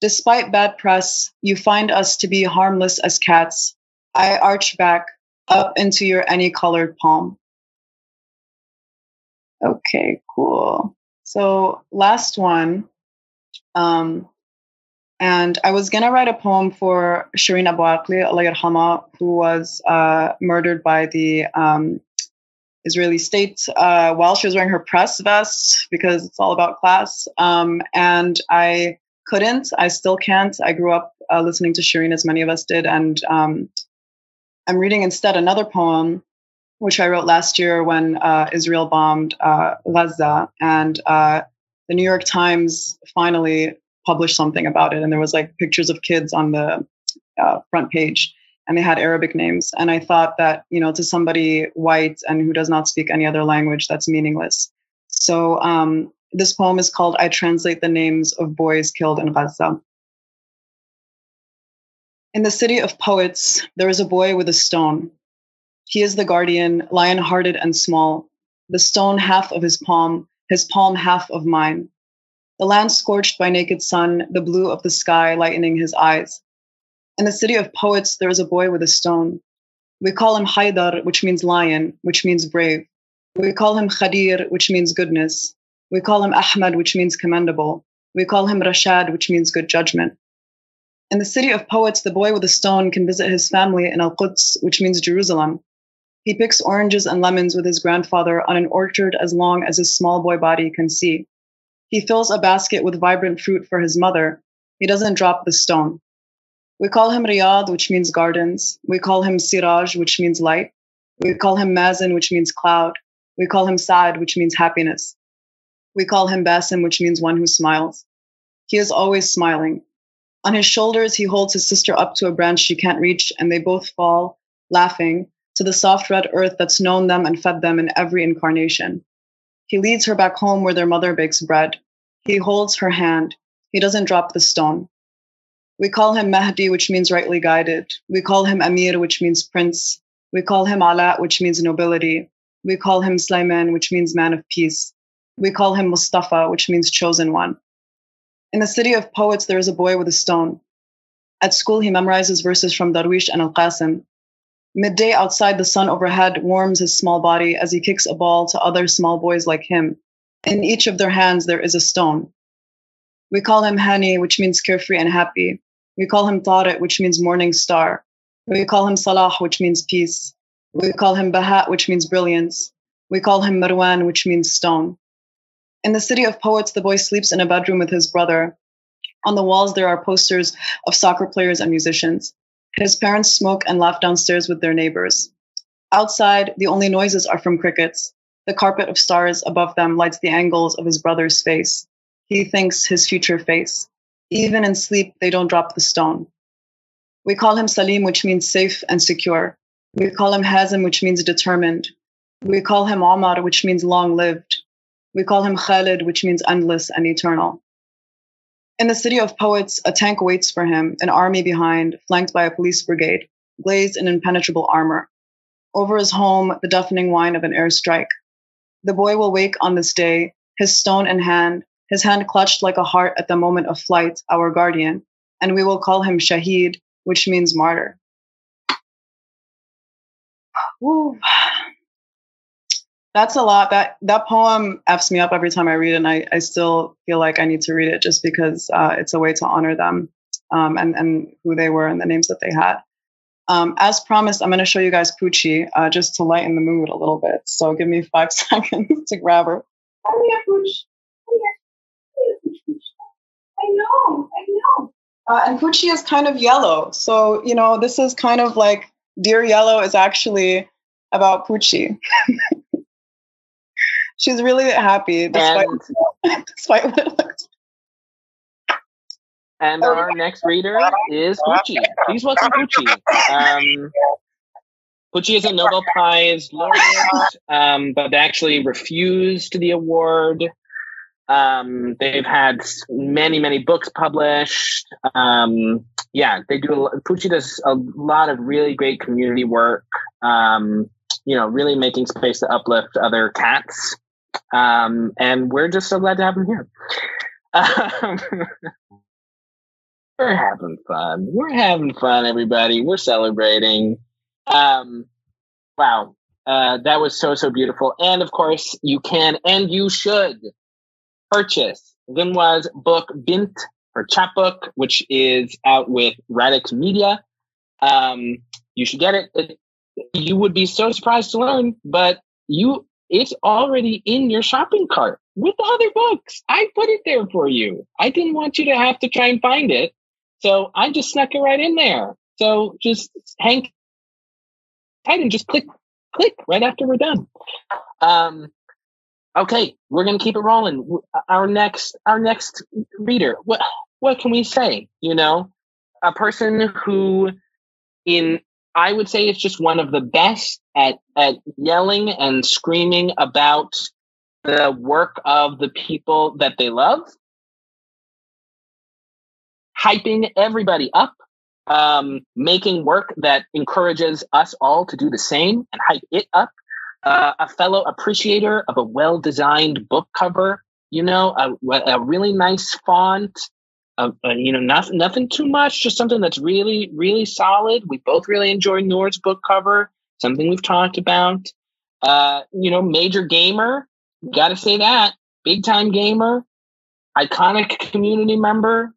Despite bad press, you find us to be harmless as cats. I arch back, up into your any-colored palm. Okay, cool. So last one. And I was going to write a poem for Shireen Abu Akleh, Allah yarhamah, who was murdered by the Israeli state while she was wearing her press vest, because it's all about class. And I couldn't. I still can't. I grew up listening to Shireen, as many of us did. And I'm reading instead another poem, which I wrote last year when Israel bombed Gaza. And the New York Times finally published something about it. And there was like pictures of kids on the front page, and they had Arabic names. And I thought that, you know, to somebody white and who does not speak any other language, that's meaningless. So this poem is called I Translate the Names of Boys Killed in Gaza. In the city of poets, there is a boy with a stone. He is the guardian, lion-hearted and small, the stone half of his palm half of mine. The land scorched by naked sun, the blue of the sky lightening his eyes. In the city of poets, there is a boy with a stone. We call him Haydar, which means lion, which means brave. We call him Khadir, which means goodness. We call him Ahmad, which means commendable. We call him Rashad, which means good judgment. In the city of poets, the boy with a stone can visit his family in Al-Quds, which means Jerusalem. He picks oranges and lemons with his grandfather on an orchard as long as his small boy body can see. He fills a basket with vibrant fruit for his mother. He doesn't drop the stone. We call him Riyadh, which means gardens. We call him Siraj, which means light. We call him Mazin, which means cloud. We call him Saad, which means happiness. We call him Basim, which means one who smiles. He is always smiling. On his shoulders, he holds his sister up to a branch she can't reach, and they both fall, laughing, to the soft red earth that's known them and fed them in every incarnation. He leads her back home where their mother bakes bread. He holds her hand. He doesn't drop the stone. We call him Mahdi, which means rightly guided. We call him Amir, which means prince. We call him Ala, which means nobility. We call him Sulaiman, which means man of peace. We call him Mustafa, which means chosen one. In the city of poets, there is a boy with a stone. At school, he memorizes verses from Darwish and Al-Qasim. Midday outside, the sun overhead warms his small body as he kicks a ball to other small boys like him. In each of their hands, there is a stone. We call him Hani, which means carefree and happy. We call him Tariq, which means morning star. We call him Salah, which means peace. We call him Baha, which means brilliance. We call him Marwan, which means stone. In the city of poets, the boy sleeps in a bedroom with his brother. On the walls, there are posters of soccer players and musicians. His parents smoke and laugh downstairs with their neighbors. Outside, the only noises are from crickets. The carpet of stars above them lights the angles of his brother's face. He thinks his future face. Even in sleep, they don't drop the stone. We call him Salim, which means safe and secure. We call him Hazim, which means determined. We call him Omar, which means long-lived. We call him Khalid, which means endless and eternal. In the city of poets, a tank waits for him, an army behind, flanked by a police brigade, glazed in impenetrable armor. Over his home, the deafening whine of an airstrike. The boy will wake on this day, his stone in hand, his hand clutched like a heart at the moment of flight, our guardian, and we will call him Shaheed, which means martyr. Woo. That's a lot. That poem F's me up every time I read it, and I still feel like I need to read it just because it's a way to honor them and who they were and the names that they had. As promised, I'm going to show you guys Poochie just to lighten the mood a little bit. So give me 5 seconds to grab her. Come here, Pooch. Come here. I know. And Poochie is kind of yellow. So, you know, this is kind of like Dear Yellow is actually about Poochie. She's really happy, despite what it looks like. And our next reader is Poochie. Please welcome Poochie. Poochie is a Nobel Prize laureate, but actually refused the award. They've had many, many books published. Poochie does a lot of really great community work. you know, really making space to uplift other cats. And we're just so glad to have him here. We're having fun. We're having fun, everybody. We're celebrating. Wow. That was so, so beautiful. And of course, you can and you should purchase Ghenwa's book, Bint, her chapbook, which is out with Radix Media. You should get it. You would be so surprised to learn, but it's already in your shopping cart with the other books. I put it there for you. I didn't want you to have to try and find it. So I just snuck it right in there. So just hang tight and just click right after we're done. Okay, we're going to keep it rolling. Our next reader, what can we say? You know, a person who I would say it's just one of the best at yelling and screaming about the work of the people that they love, hyping everybody up, making work that encourages us all to do the same and hype it up. A fellow appreciator of a well-designed book cover, you know, a really nice font, you know, nothing too much, just something that's really, really solid. We both really enjoy Noor's book cover, something we've talked about. You know, major gamer, got to say that, big-time gamer, iconic community member,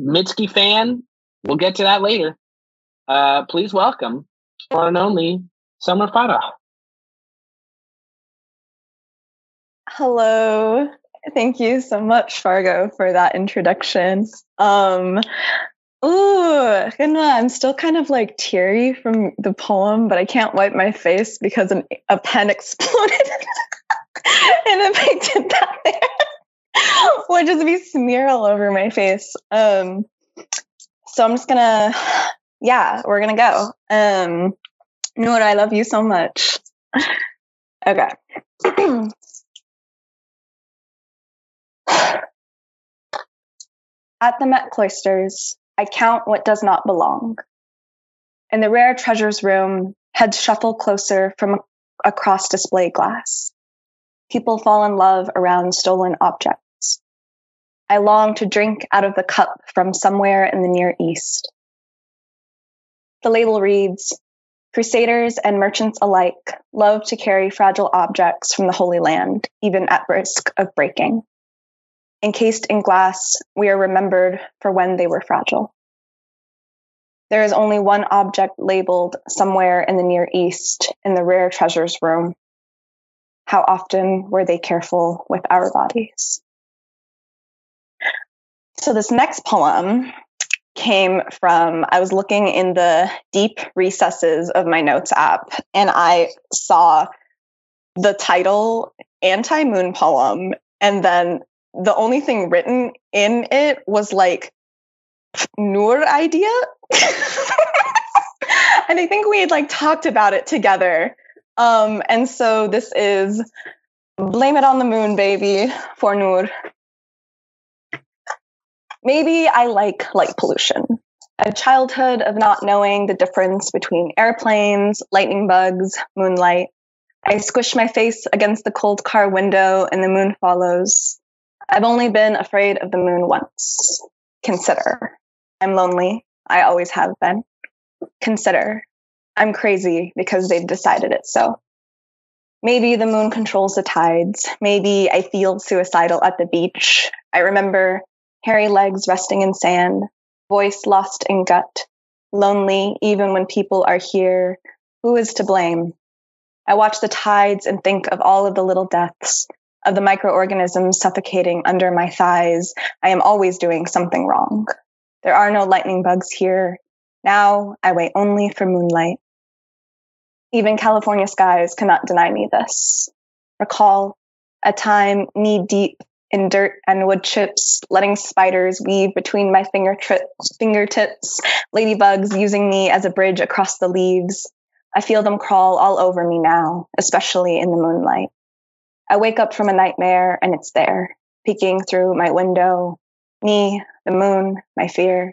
Mitski fan. We'll get to that later. Please welcome, one and only, Summer Farah. Hello. Thank you so much, Fargo, for that introduction. Ghenwa, I'm still kind of like teary from the poem, but I can't wipe my face because a pen exploded and a big did that there. Would just be smear all over my face. So I'm just gonna, we're gonna go. Noor, I love you so much. Okay. At the Met Cloisters, I count what does not belong. In the rare treasures room, heads shuffle closer from across display glass. People fall in love around stolen objects. I long to drink out of the cup from somewhere in the Near East. The label reads, Crusaders and merchants alike love to carry fragile objects from the Holy Land, even at risk of breaking. Encased in glass, we are remembered for when they were fragile. There is only one object labeled somewhere in the Near East in the rare treasures room. How often were they careful with our bodies? So this next poem came from, I was looking in the deep recesses of my notes app, and I saw the title, Anti-Moon Poem, and then the only thing written in it was like Noor idea. And I think we had like talked about it together. And so this is Blame It on the Moon, baby, for Noor. Maybe I like light pollution. A childhood of not knowing the difference between airplanes, lightning bugs, moonlight. I squish my face against the cold car window and the moon follows. I've only been afraid of the moon once. Consider. I'm lonely. I always have been. Consider. I'm crazy because they've decided it so. Maybe the moon controls the tides. Maybe I feel suicidal at the beach. I remember hairy legs resting in sand, voice lost in gut. Lonely even when people are here. Who is to blame? I watch the tides and think of all of the little deaths, of the microorganisms suffocating under my thighs. I am always doing something wrong. There are no lightning bugs here. Now I wait only for moonlight. Even California skies cannot deny me this. Recall a time knee-deep in dirt and wood chips, letting spiders weave between my fingertips, ladybugs using me as a bridge across the leaves. I feel them crawl all over me now, especially in the moonlight. I wake up from a nightmare and it's there, peeking through my window. Me, the moon, my fear.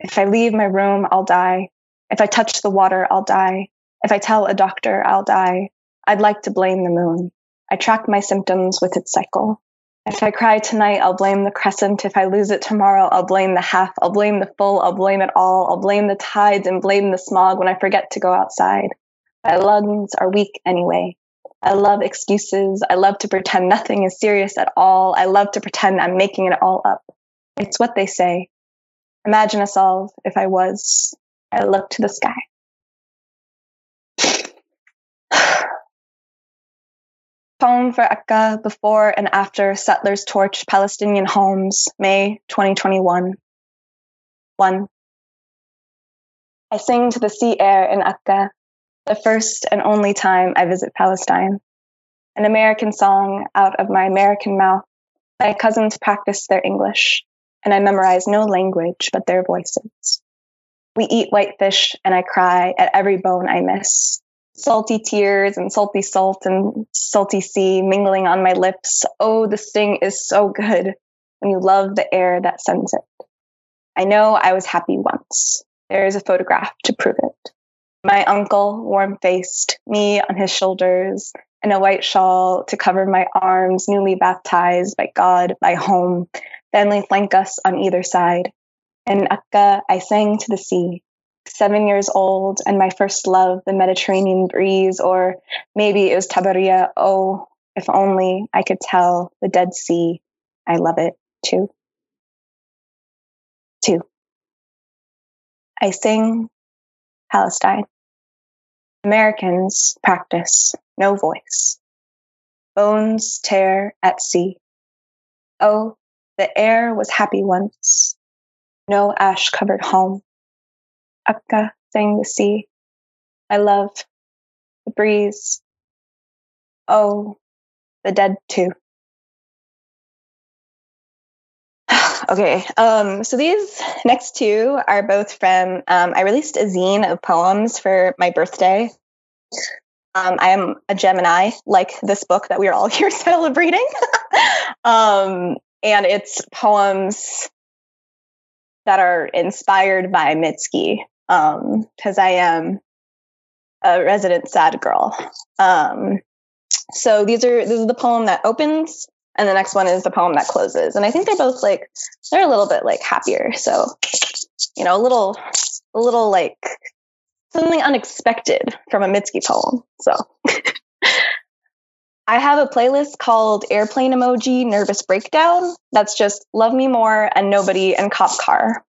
If I leave my room, I'll die. If I touch the water, I'll die. If I tell a doctor I'll die, I'd like to blame the moon. I track my symptoms with its cycle. If I cry tonight, I'll blame the crescent. If I lose it tomorrow, I'll blame the half. I'll blame the full. I'll blame it all. I'll blame the tides and blame the smog when I forget to go outside. My lungs are weak anyway. I love excuses. I love to pretend nothing is serious at all. I love to pretend I'm making it all up. It's what they say. Imagine us all if I was. I look to the sky. Poem for Akka, Before and After Settlers Torch Palestinian Homes, May 2021. 1. I sing to the sea air in Akka, the first and only time I visit Palestine. An American song out of my American mouth. My cousins practice their English, and I memorize no language but their voices. We eat white fish, and I cry at every bone I miss. Salty tears and salty salt and salty sea mingling on my lips. Oh, the sting is so good when you love the air that sends it. I know I was happy once. There is a photograph to prove it. My uncle, warm-faced, me on his shoulders, and a white shawl to cover my arms, newly baptized by God, by home. Family flank us on either side. In Akka, I sang to the sea. 7 years old, and my first love, the Mediterranean breeze, or maybe it was Tabaria. Oh, if only I could tell the Dead Sea I love it too. 2. I sing Palestine. Americans practice no voice. Bones tear at sea. Oh, the air was happy once. No ash-covered home. Akka sang the sea. I love the breeze. Oh, the dead too. Okay, so these next two are both from, I released a zine of poems for my birthday. I am a Gemini, like this book that we are all here celebrating. And it's poems that are inspired by Mitski. Because I am a resident sad girl. So this is the poem that opens, and the next one is the poem that closes. And I think they're both like they're a little bit like happier. So, you know, a little like something unexpected from a Mitski poem. So I have a playlist called Airplane Emoji Nervous Breakdown. That's just Love Me More and Nobody and Cop Car.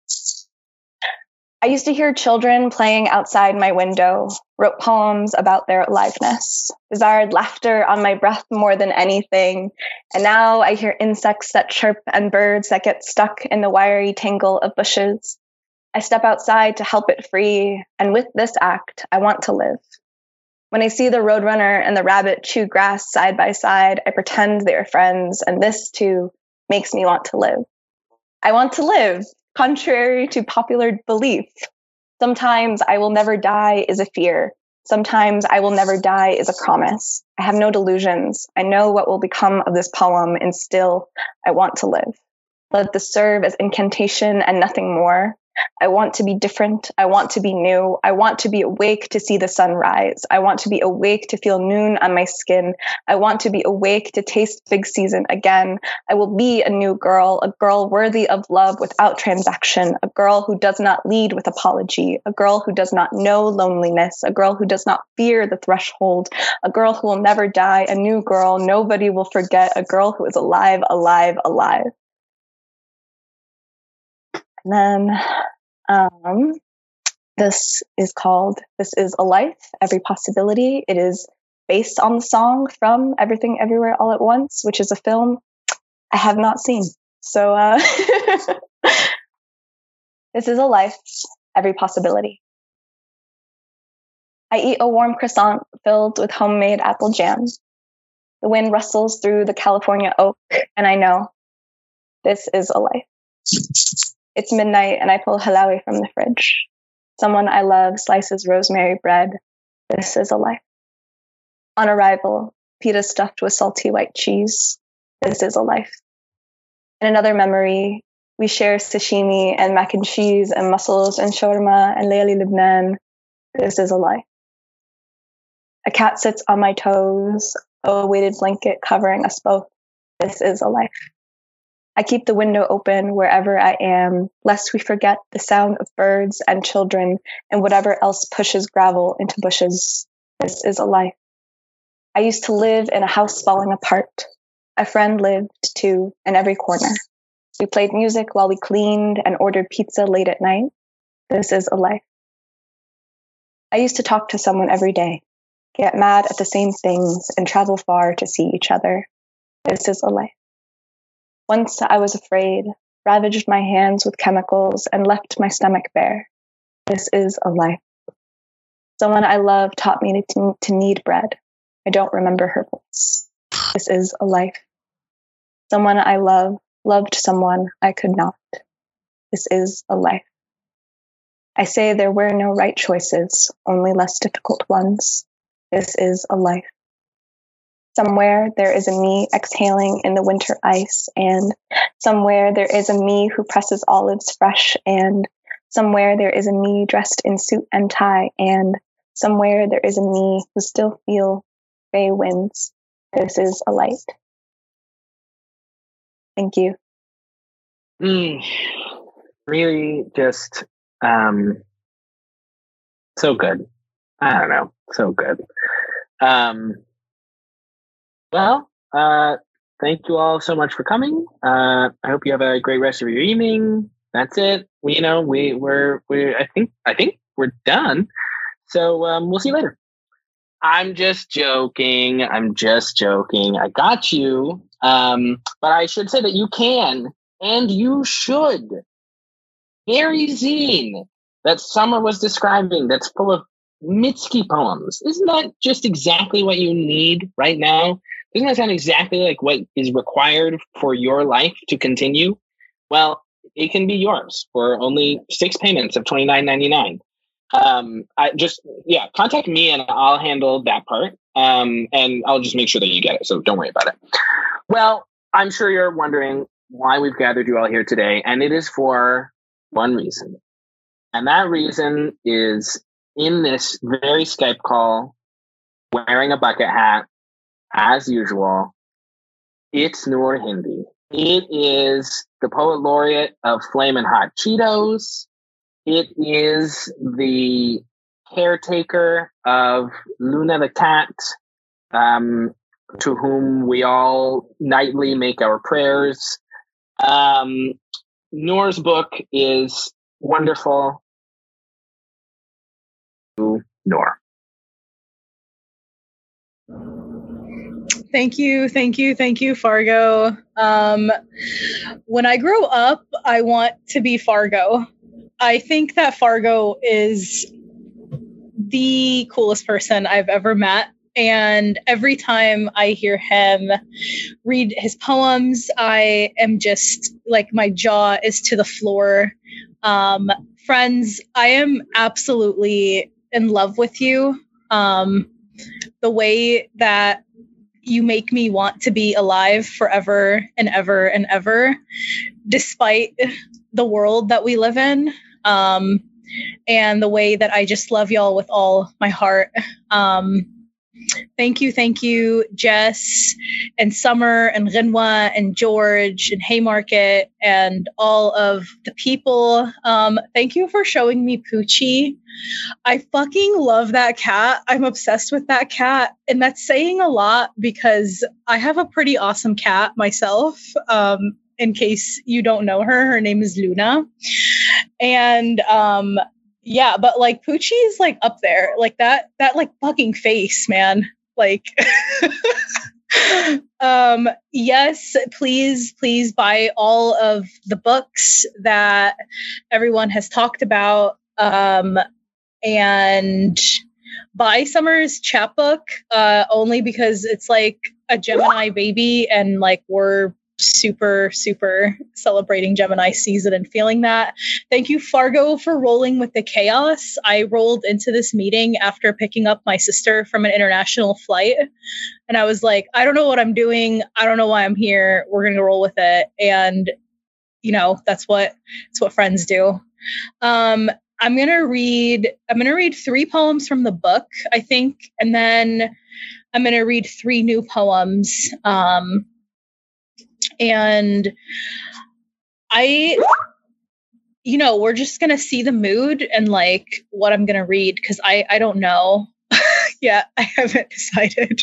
I used to hear children playing outside my window, wrote poems about their aliveness, desired laughter on my breath more than anything. And now I hear insects that chirp and birds that get stuck in the wiry tangle of bushes. I step outside to help it free, and with this act, I want to live. When I see the roadrunner and the rabbit chew grass side by side, I pretend they are friends, and this, too, makes me want to live. I want to live. Contrary to popular belief, sometimes I will never die is a fear. Sometimes I will never die is a promise. I have no delusions. I know what will become of this poem, and still I want to live. Let this serve as incantation and nothing more. I want to be different. I want to be new. I want to be awake to see the sun rise. I want to be awake to feel noon on my skin. I want to be awake to taste fig season again. I will be a new girl, a girl worthy of love without transaction, a girl who does not lead with apology, a girl who does not know loneliness, a girl who does not fear the threshold, a girl who will never die, a new girl nobody will forget, a girl who is alive, alive, alive. And then this is called This Is a Life, Every Possibility. It is based on the song from Everything Everywhere All at Once, which is a film I have not seen. So this is a life, every possibility. I eat a warm croissant filled with homemade apple jam. The wind rustles through the California oak, and I know this is a life. It's midnight, and I pull halawi from the fridge. Someone I love slices rosemary bread. This is a life. On arrival, pita stuffed with salty white cheese. This is a life. In another memory, we share sashimi and mac and cheese and mussels and shawarma and layali Lebanon. This is a life. A cat sits on my toes, a weighted blanket covering us both. This is a life. I keep the window open wherever I am, lest we forget the sound of birds and children and whatever else pushes gravel into bushes. This is a life. I used to live in a house falling apart. A friend lived, too, in every corner. We played music while we cleaned and ordered pizza late at night. This is a life. I used to talk to someone every day, get mad at the same things, and travel far to see each other. This is a life. Once I was afraid, ravaged my hands with chemicals, and left my stomach bare. This is a life. Someone I love taught me to knead bread. I don't remember her voice. This is a life. Someone I love loved someone I could not. This is a life. I say there were no right choices, only less difficult ones. This is a life. Somewhere there is a me exhaling in the winter ice, and somewhere there is a me who presses olives fresh, and somewhere there is a me dressed in suit and tie, and somewhere there is a me who still feel gray winds. This is a light. Thank you. Really just so good. I don't know. So good. Well, thank you all so much for coming. I hope you have a great rest of your evening. That's it. I think we're done. So we'll see you later. I'm just joking. I got you. But I should say that you can and you should. Very zine that Summer was describing that's full of Mitski poems. Isn't that just exactly what you need right now? Doesn't that sound exactly like what is required for your life to continue? Well, it can be yours for only 6 payments of $29.99. Contact me and I'll handle that part. And I'll just make sure that you get it. So don't worry about it. Well, I'm sure you're wondering why we've gathered you all here today. And it is for one reason. And that reason is in this very Skype call, wearing a bucket hat, as usual, it's Noor Hindi. It is the poet laureate of Flamin' Hot Cheetos. It is the caretaker of Luna the cat, to whom we all nightly make our prayers. Noor's book is wonderful. Noor. Thank you, Fargo. When I grow up, I want to be Fargo. I think that Fargo is the coolest person I've ever met. And every time I hear him read his poems, I am just like, my jaw is to the floor. Friends, I am absolutely in love with you. The way that you make me want to be alive forever and ever and ever, despite the world that we live in. And the way that I just love y'all with all my heart. Thank you, Jess and Summer and Ghenwa and George and Haymarket and all of the people. Thank you for showing me Poochie. I fucking love that cat. I'm obsessed with that cat. And that's saying a lot because I have a pretty awesome cat myself. In case you don't know her name is Luna. And yeah, but like Poochie is like up there, like that like fucking face, man. Like, yes, please buy all of the books that everyone has talked about. And buy Summer's chapbook, only because it's like a Gemini baby and like we're super, super celebrating Gemini season and feeling that. Thank you, Fargo, for rolling with the chaos. I rolled into this meeting after picking up my sister from an international flight. And I was like, I don't know what I'm doing. I don't know why I'm here. We're going to roll with it. And, you know, that's what friends do. I'm going to read three poems from the book, I think. And then I'm going to read three new poems. And we're just going to see the mood and like what I'm going to read. Cause I don't know. Yeah. I haven't decided.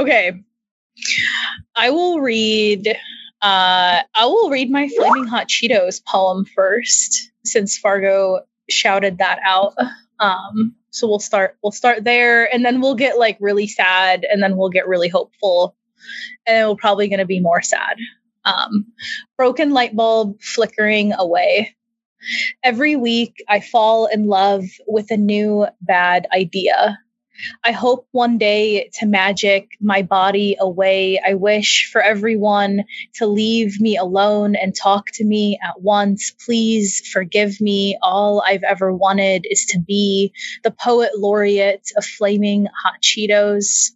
Okay. I will read my Flaming Hot Cheetos poem first, since Fargo shouted that out. So we'll start there, and then we'll get like really sad, and then we'll get really hopeful, and we're probably going to be more sad. Broken light bulb flickering away. Every week I fall in love with a new bad idea. I hope one day to magic my body away. I wish for everyone to leave me alone and talk to me at once. Please forgive me. All I've ever wanted is to be the poet laureate of flaming hot Cheetos.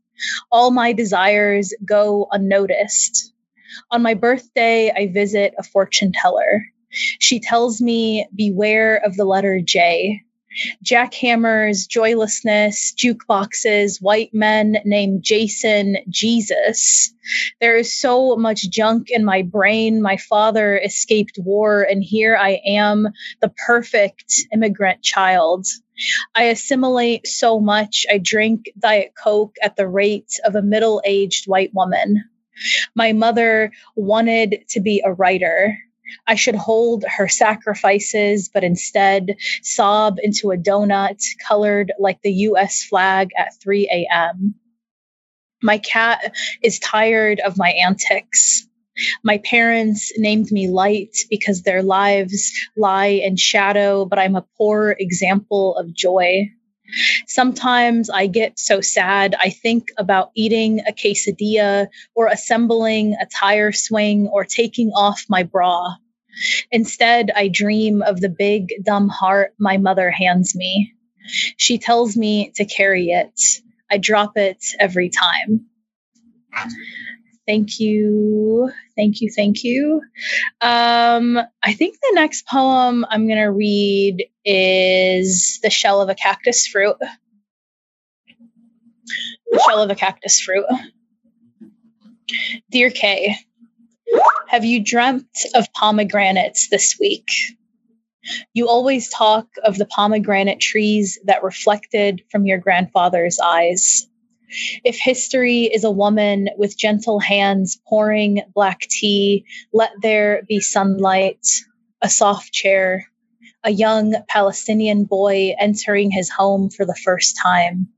All my desires go unnoticed. On my birthday, I visit a fortune teller. She tells me, beware of the letter J. Jackhammers, joylessness, jukeboxes, white men named Jason, Jesus. There is so much junk in my brain. My father escaped war, and here I am, the perfect immigrant child. I assimilate so much. I drink Diet Coke at the rate of a middle-aged white woman. My mother wanted to be a writer. I should hold her sacrifices, but instead sob into a donut colored like the U.S. flag at 3 a.m. My cat is tired of my antics. My parents named me Light because their lives lie in shadow, but I'm a poor example of joy. Sometimes I get so sad, I think about eating a quesadilla or assembling a tire swing or taking off my bra. Instead, I dream of the big, dumb heart my mother hands me. She tells me to carry it. I drop it every time. Thank you. Thank you. Thank you. I think the next poem I'm going to read is The Shell of a Cactus Fruit. The Shell of a Cactus Fruit. Dear Kay, have you dreamt of pomegranates this week? You always talk of the pomegranate trees that reflected from your grandfather's eyes. If history is a woman with gentle hands pouring black tea, let there be sunlight, a soft chair, a young Palestinian boy entering his home for the first time.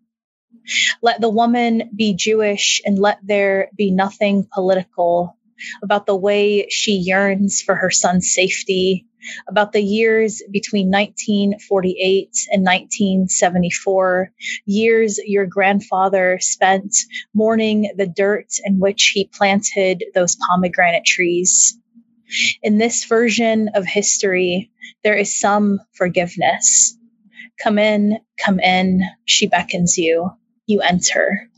Let the woman be Jewish, and let there be nothing political about the way she yearns for her son's safety, about the years between 1948 and 1974, years your grandfather spent mourning the dirt in which he planted those pomegranate trees. In this version of history, there is some forgiveness. Come in, she beckons you. You enter.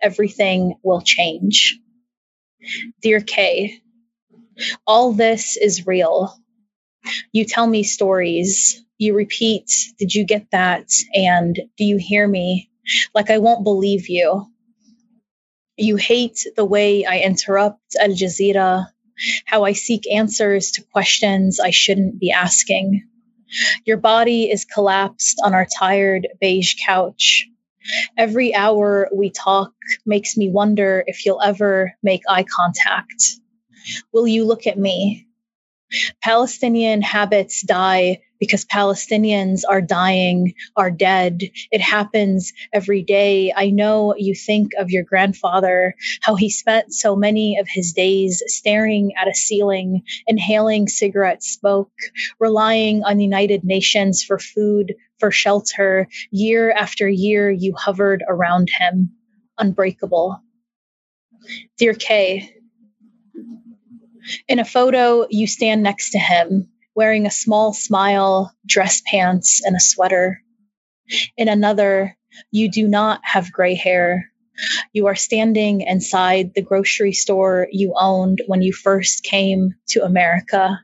Everything will change. Dear Kay, all this is real. You tell me stories. You repeat, did you get that? And do you hear me? Like I won't believe you. You hate the way I interrupt Al Jazeera, how I seek answers to questions I shouldn't be asking. Your body is collapsed on our tired beige couch. Every hour we talk makes me wonder if you'll ever make eye contact. Will you look at me? Palestinian habits die because Palestinians are dying, are dead. It happens every day. I know you think of your grandfather, how he spent so many of his days staring at a ceiling, inhaling cigarette smoke, relying on the United Nations for food, for shelter. Year after year, you hovered around him, unbreakable. Dear Kay, in a photo, you stand next to him, wearing a small smile, dress pants, and a sweater. In another, you do not have gray hair. You are standing inside the grocery store you owned when you first came to America.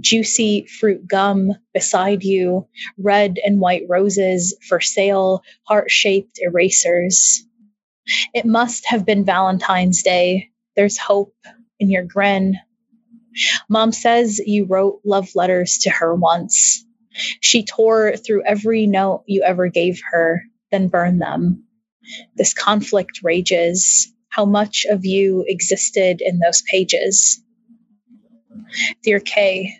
juicy fruit gum beside you, red and white roses for sale, heart-shaped erasers. It must have been Valentine's Day. There's hope in your grin. Mom says you wrote love letters to her once. She tore through every note you ever gave her, then burned them. This conflict rages. How much of you existed in those pages? Dear K,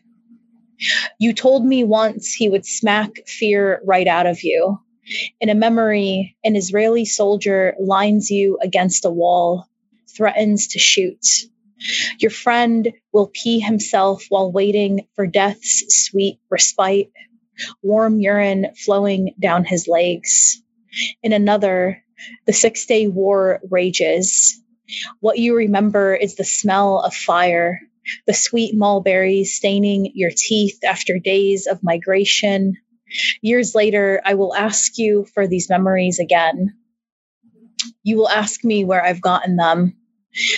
you told me once he would smack fear right out of you. In a memory, an Israeli soldier lines you against a wall, threatens to shoot. Your friend will pee himself while waiting for death's sweet respite, warm urine flowing down his legs. In another, the Six-Day War rages. What you remember is the smell of fire, the sweet mulberries staining your teeth after days of migration. Years later, I will ask you for these memories again. You will ask me where I've gotten them.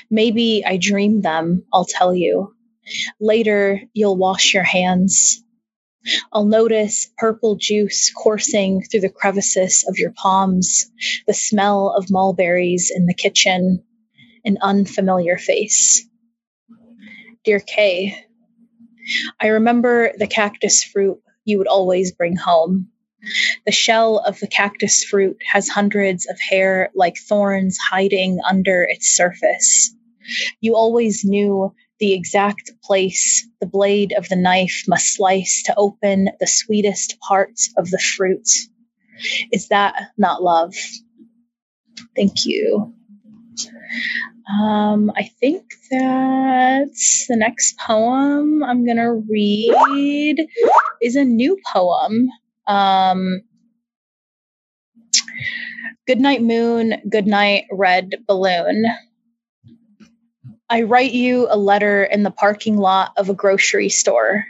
Maybe I dreamed them, I'll tell you. Later, you'll wash your hands. I'll notice purple juice coursing through the crevices of your palms, the smell of mulberries in the kitchen, an unfamiliar face. Dear Kay, I remember the cactus fruit you would always bring home. The shell of the cactus fruit has hundreds of hair like thorns hiding under its surface. You always knew the exact place the blade of the knife must slice to open the sweetest parts of the fruit. Is that not love? Thank you. I think that's the next poem I'm going to read is a new poem. Good night, moon. Good night, red balloon. I write you a letter in the parking lot of a grocery store.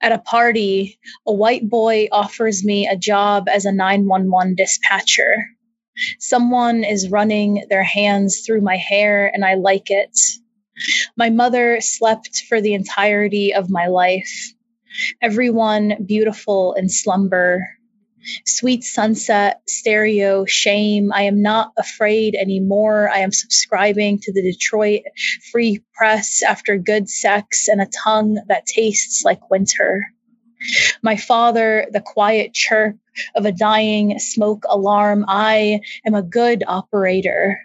At a party, a white boy offers me a job as a 911 dispatcher. Someone is running their hands through my hair, and I like it. My mother slept for the entirety of my life. Everyone beautiful in slumber. Sweet sunset, stereo, shame. I am not afraid anymore. I am subscribing to the Detroit Free Press after good sex and a tongue that tastes like winter. My father, the quiet chirp of a dying smoke alarm. I am a good operator.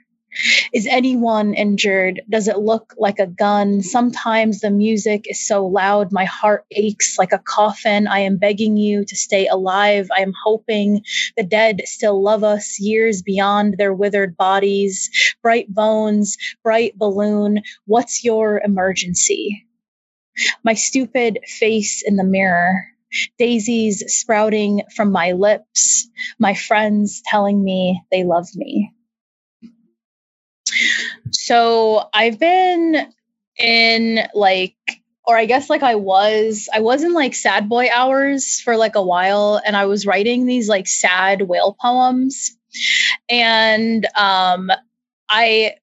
Is anyone injured? Does it look like a gun? Sometimes the music is so loud, my heart aches like a coffin. I am begging you to stay alive. I am hoping the dead still love us years beyond their withered bodies. Bright bones, bright balloon. What's your emergency? My stupid face in the mirror. Daisies sprouting from my lips. My friends telling me they love me. So I've been in I was in like sad boy hours for like a while, and I was writing these like sad whale poems. And a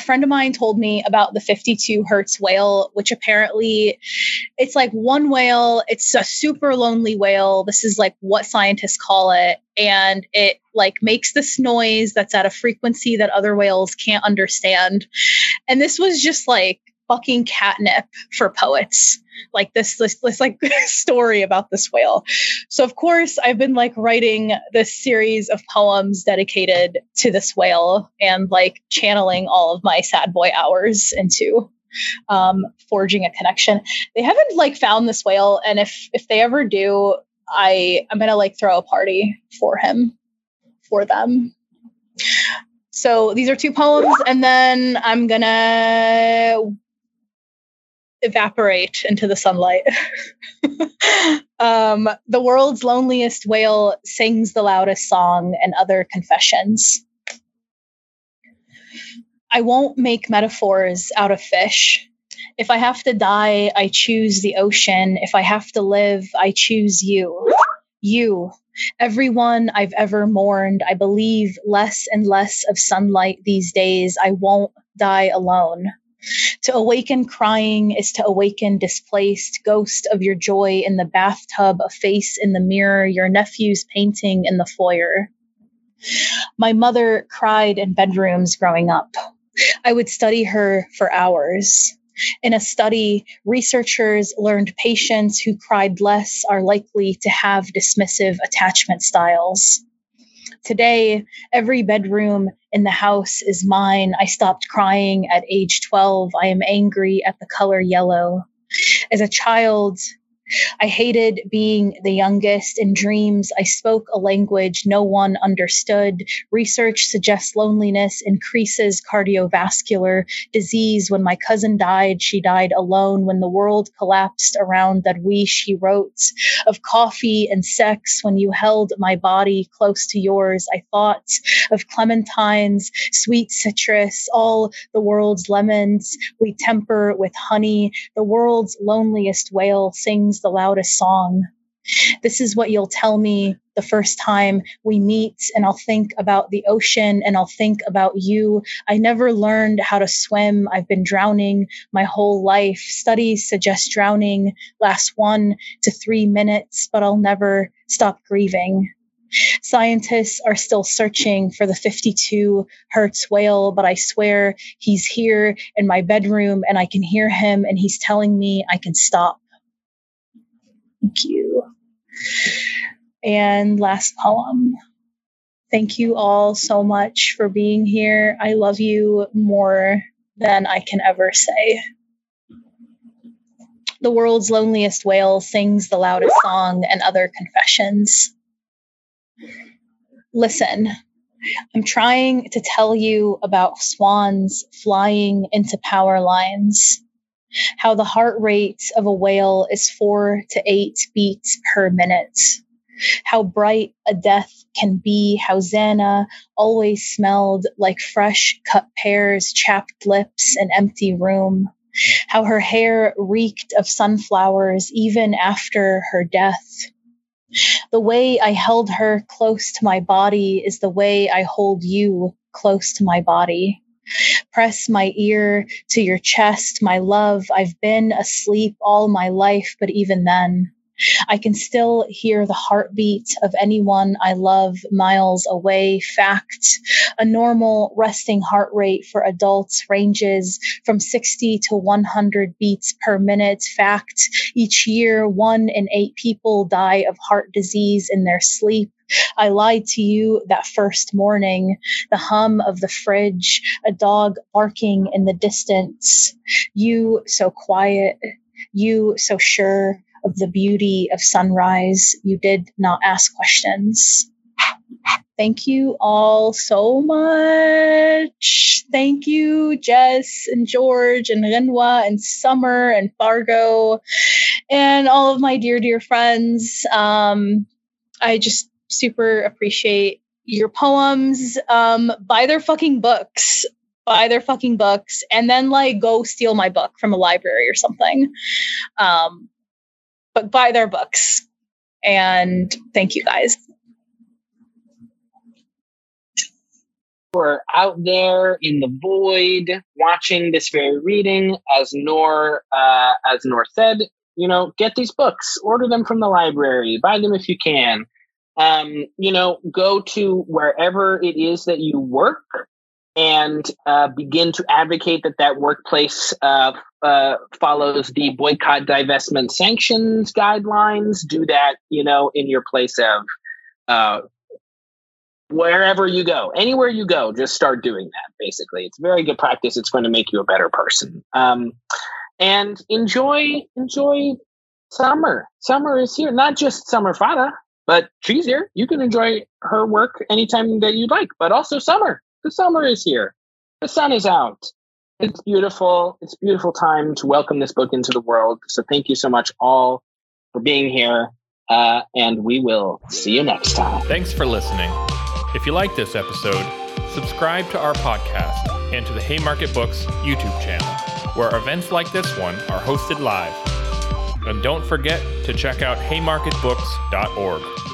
friend of mine told me about the 52 Hertz whale, which apparently it's like one whale. It's a super lonely whale. This is like what scientists call it. And it like makes this noise that's at a frequency that other whales can't understand. And this was just like fucking catnip for poets. Like this like story about this whale. So of course I've been like writing this series of poems dedicated to this whale and like channeling all of my sad boy hours into forging a connection. They haven't like found this whale, and if they ever do, I'm gonna like throw a party for them. So these are two poems, and then I'm gonna evaporate into the sunlight. The world's loneliest whale sings the loudest song and other confessions. I won't make metaphors out of fish. If I have to die, I choose the ocean. If I have to live, I choose you. You, everyone I've ever mourned. I believe less and less of sunlight these days. I won't die alone. To awaken crying is to awaken displaced, ghost of your joy in the bathtub, a face in the mirror, your nephew's painting in the foyer. My mother cried in bedrooms growing up. I would study her for hours. In a study, researchers learned patients who cried less are likely to have dismissive attachment styles. Today, every bedroom in the house is mine. I stopped crying at age 12. I am angry at the color yellow. As a child, I hated being the youngest. In dreams, I spoke a language no one understood. Research suggests loneliness increases cardiovascular disease. When my cousin died, she died alone. When the world collapsed around Darwish, she wrote, of coffee and sex. When you held my body close to yours, I thought of clementines, sweet citrus, all the world's lemons we temper with honey. The world's loneliest whale sings the loudest song. This is what you'll tell me the first time we meet, and I'll think about the ocean, and I'll think about you. I never learned how to swim. I've been drowning my whole life. Studies suggest drowning lasts 1 to 3 minutes, but I'll never stop grieving. Scientists are still searching for the 52 hertz whale, but I swear he's here in my bedroom, and I can hear him, and he's telling me I can stop. Thank you. And last poem. Thank you all so much for being here. I love you more than I can ever say. The world's loneliest whale sings the loudest song, and other confessions. Listen, I'm trying to tell you about swans flying into power lines. How the heart rate of a whale is 4 to 8 beats per minute. How bright a death can be. How Xana always smelled like fresh cut pears, chapped lips, an empty room. How her hair reeked of sunflowers even after her death. The way I held her close to my body is the way I hold you close to my body. Press my ear to your chest, my love. I've been asleep all my life, but even then, I can still hear the heartbeat of anyone I love miles away. Fact, a normal resting heart rate for adults ranges from 60 to 100 beats per minute. Fact, each year, 1 in 8 people die of heart disease in their sleep. I lied to you that first morning, the hum of the fridge, a dog barking in the distance. You so quiet, you so sure of the beauty of sunrise. You did not ask questions. Thank you all so much. Thank you, Jess and George and Ghenwa and Summer and Fargo and all of my dear, dear friends. I just super appreciate your poems. Buy their fucking books. And then go steal my book from a library or something. But buy their books. And thank you guys. We're out there in the void watching this very reading. As Noor said, get these books, order them from the library, buy them if you can. Go to wherever it is that you work and begin to advocate that workplace follows the boycott, divestment, sanctions guidelines. Do that, in your place of wherever you go, anywhere you go, just start doing that, basically. It's very good practice. It's going to make you a better person. And enjoy summer. Summer is here, not just Summer Farah. But she's here. You can enjoy her work anytime that you'd like. But also summer. The summer is here. The sun is out. It's beautiful. It's a beautiful time to welcome this book into the world. So thank you so much all for being here. And we will see you next time. Thanks for listening. If you like this episode, subscribe to our podcast and to the Haymarket Books YouTube channel, where events like this one are hosted live. And don't forget to check out haymarketbooks.org.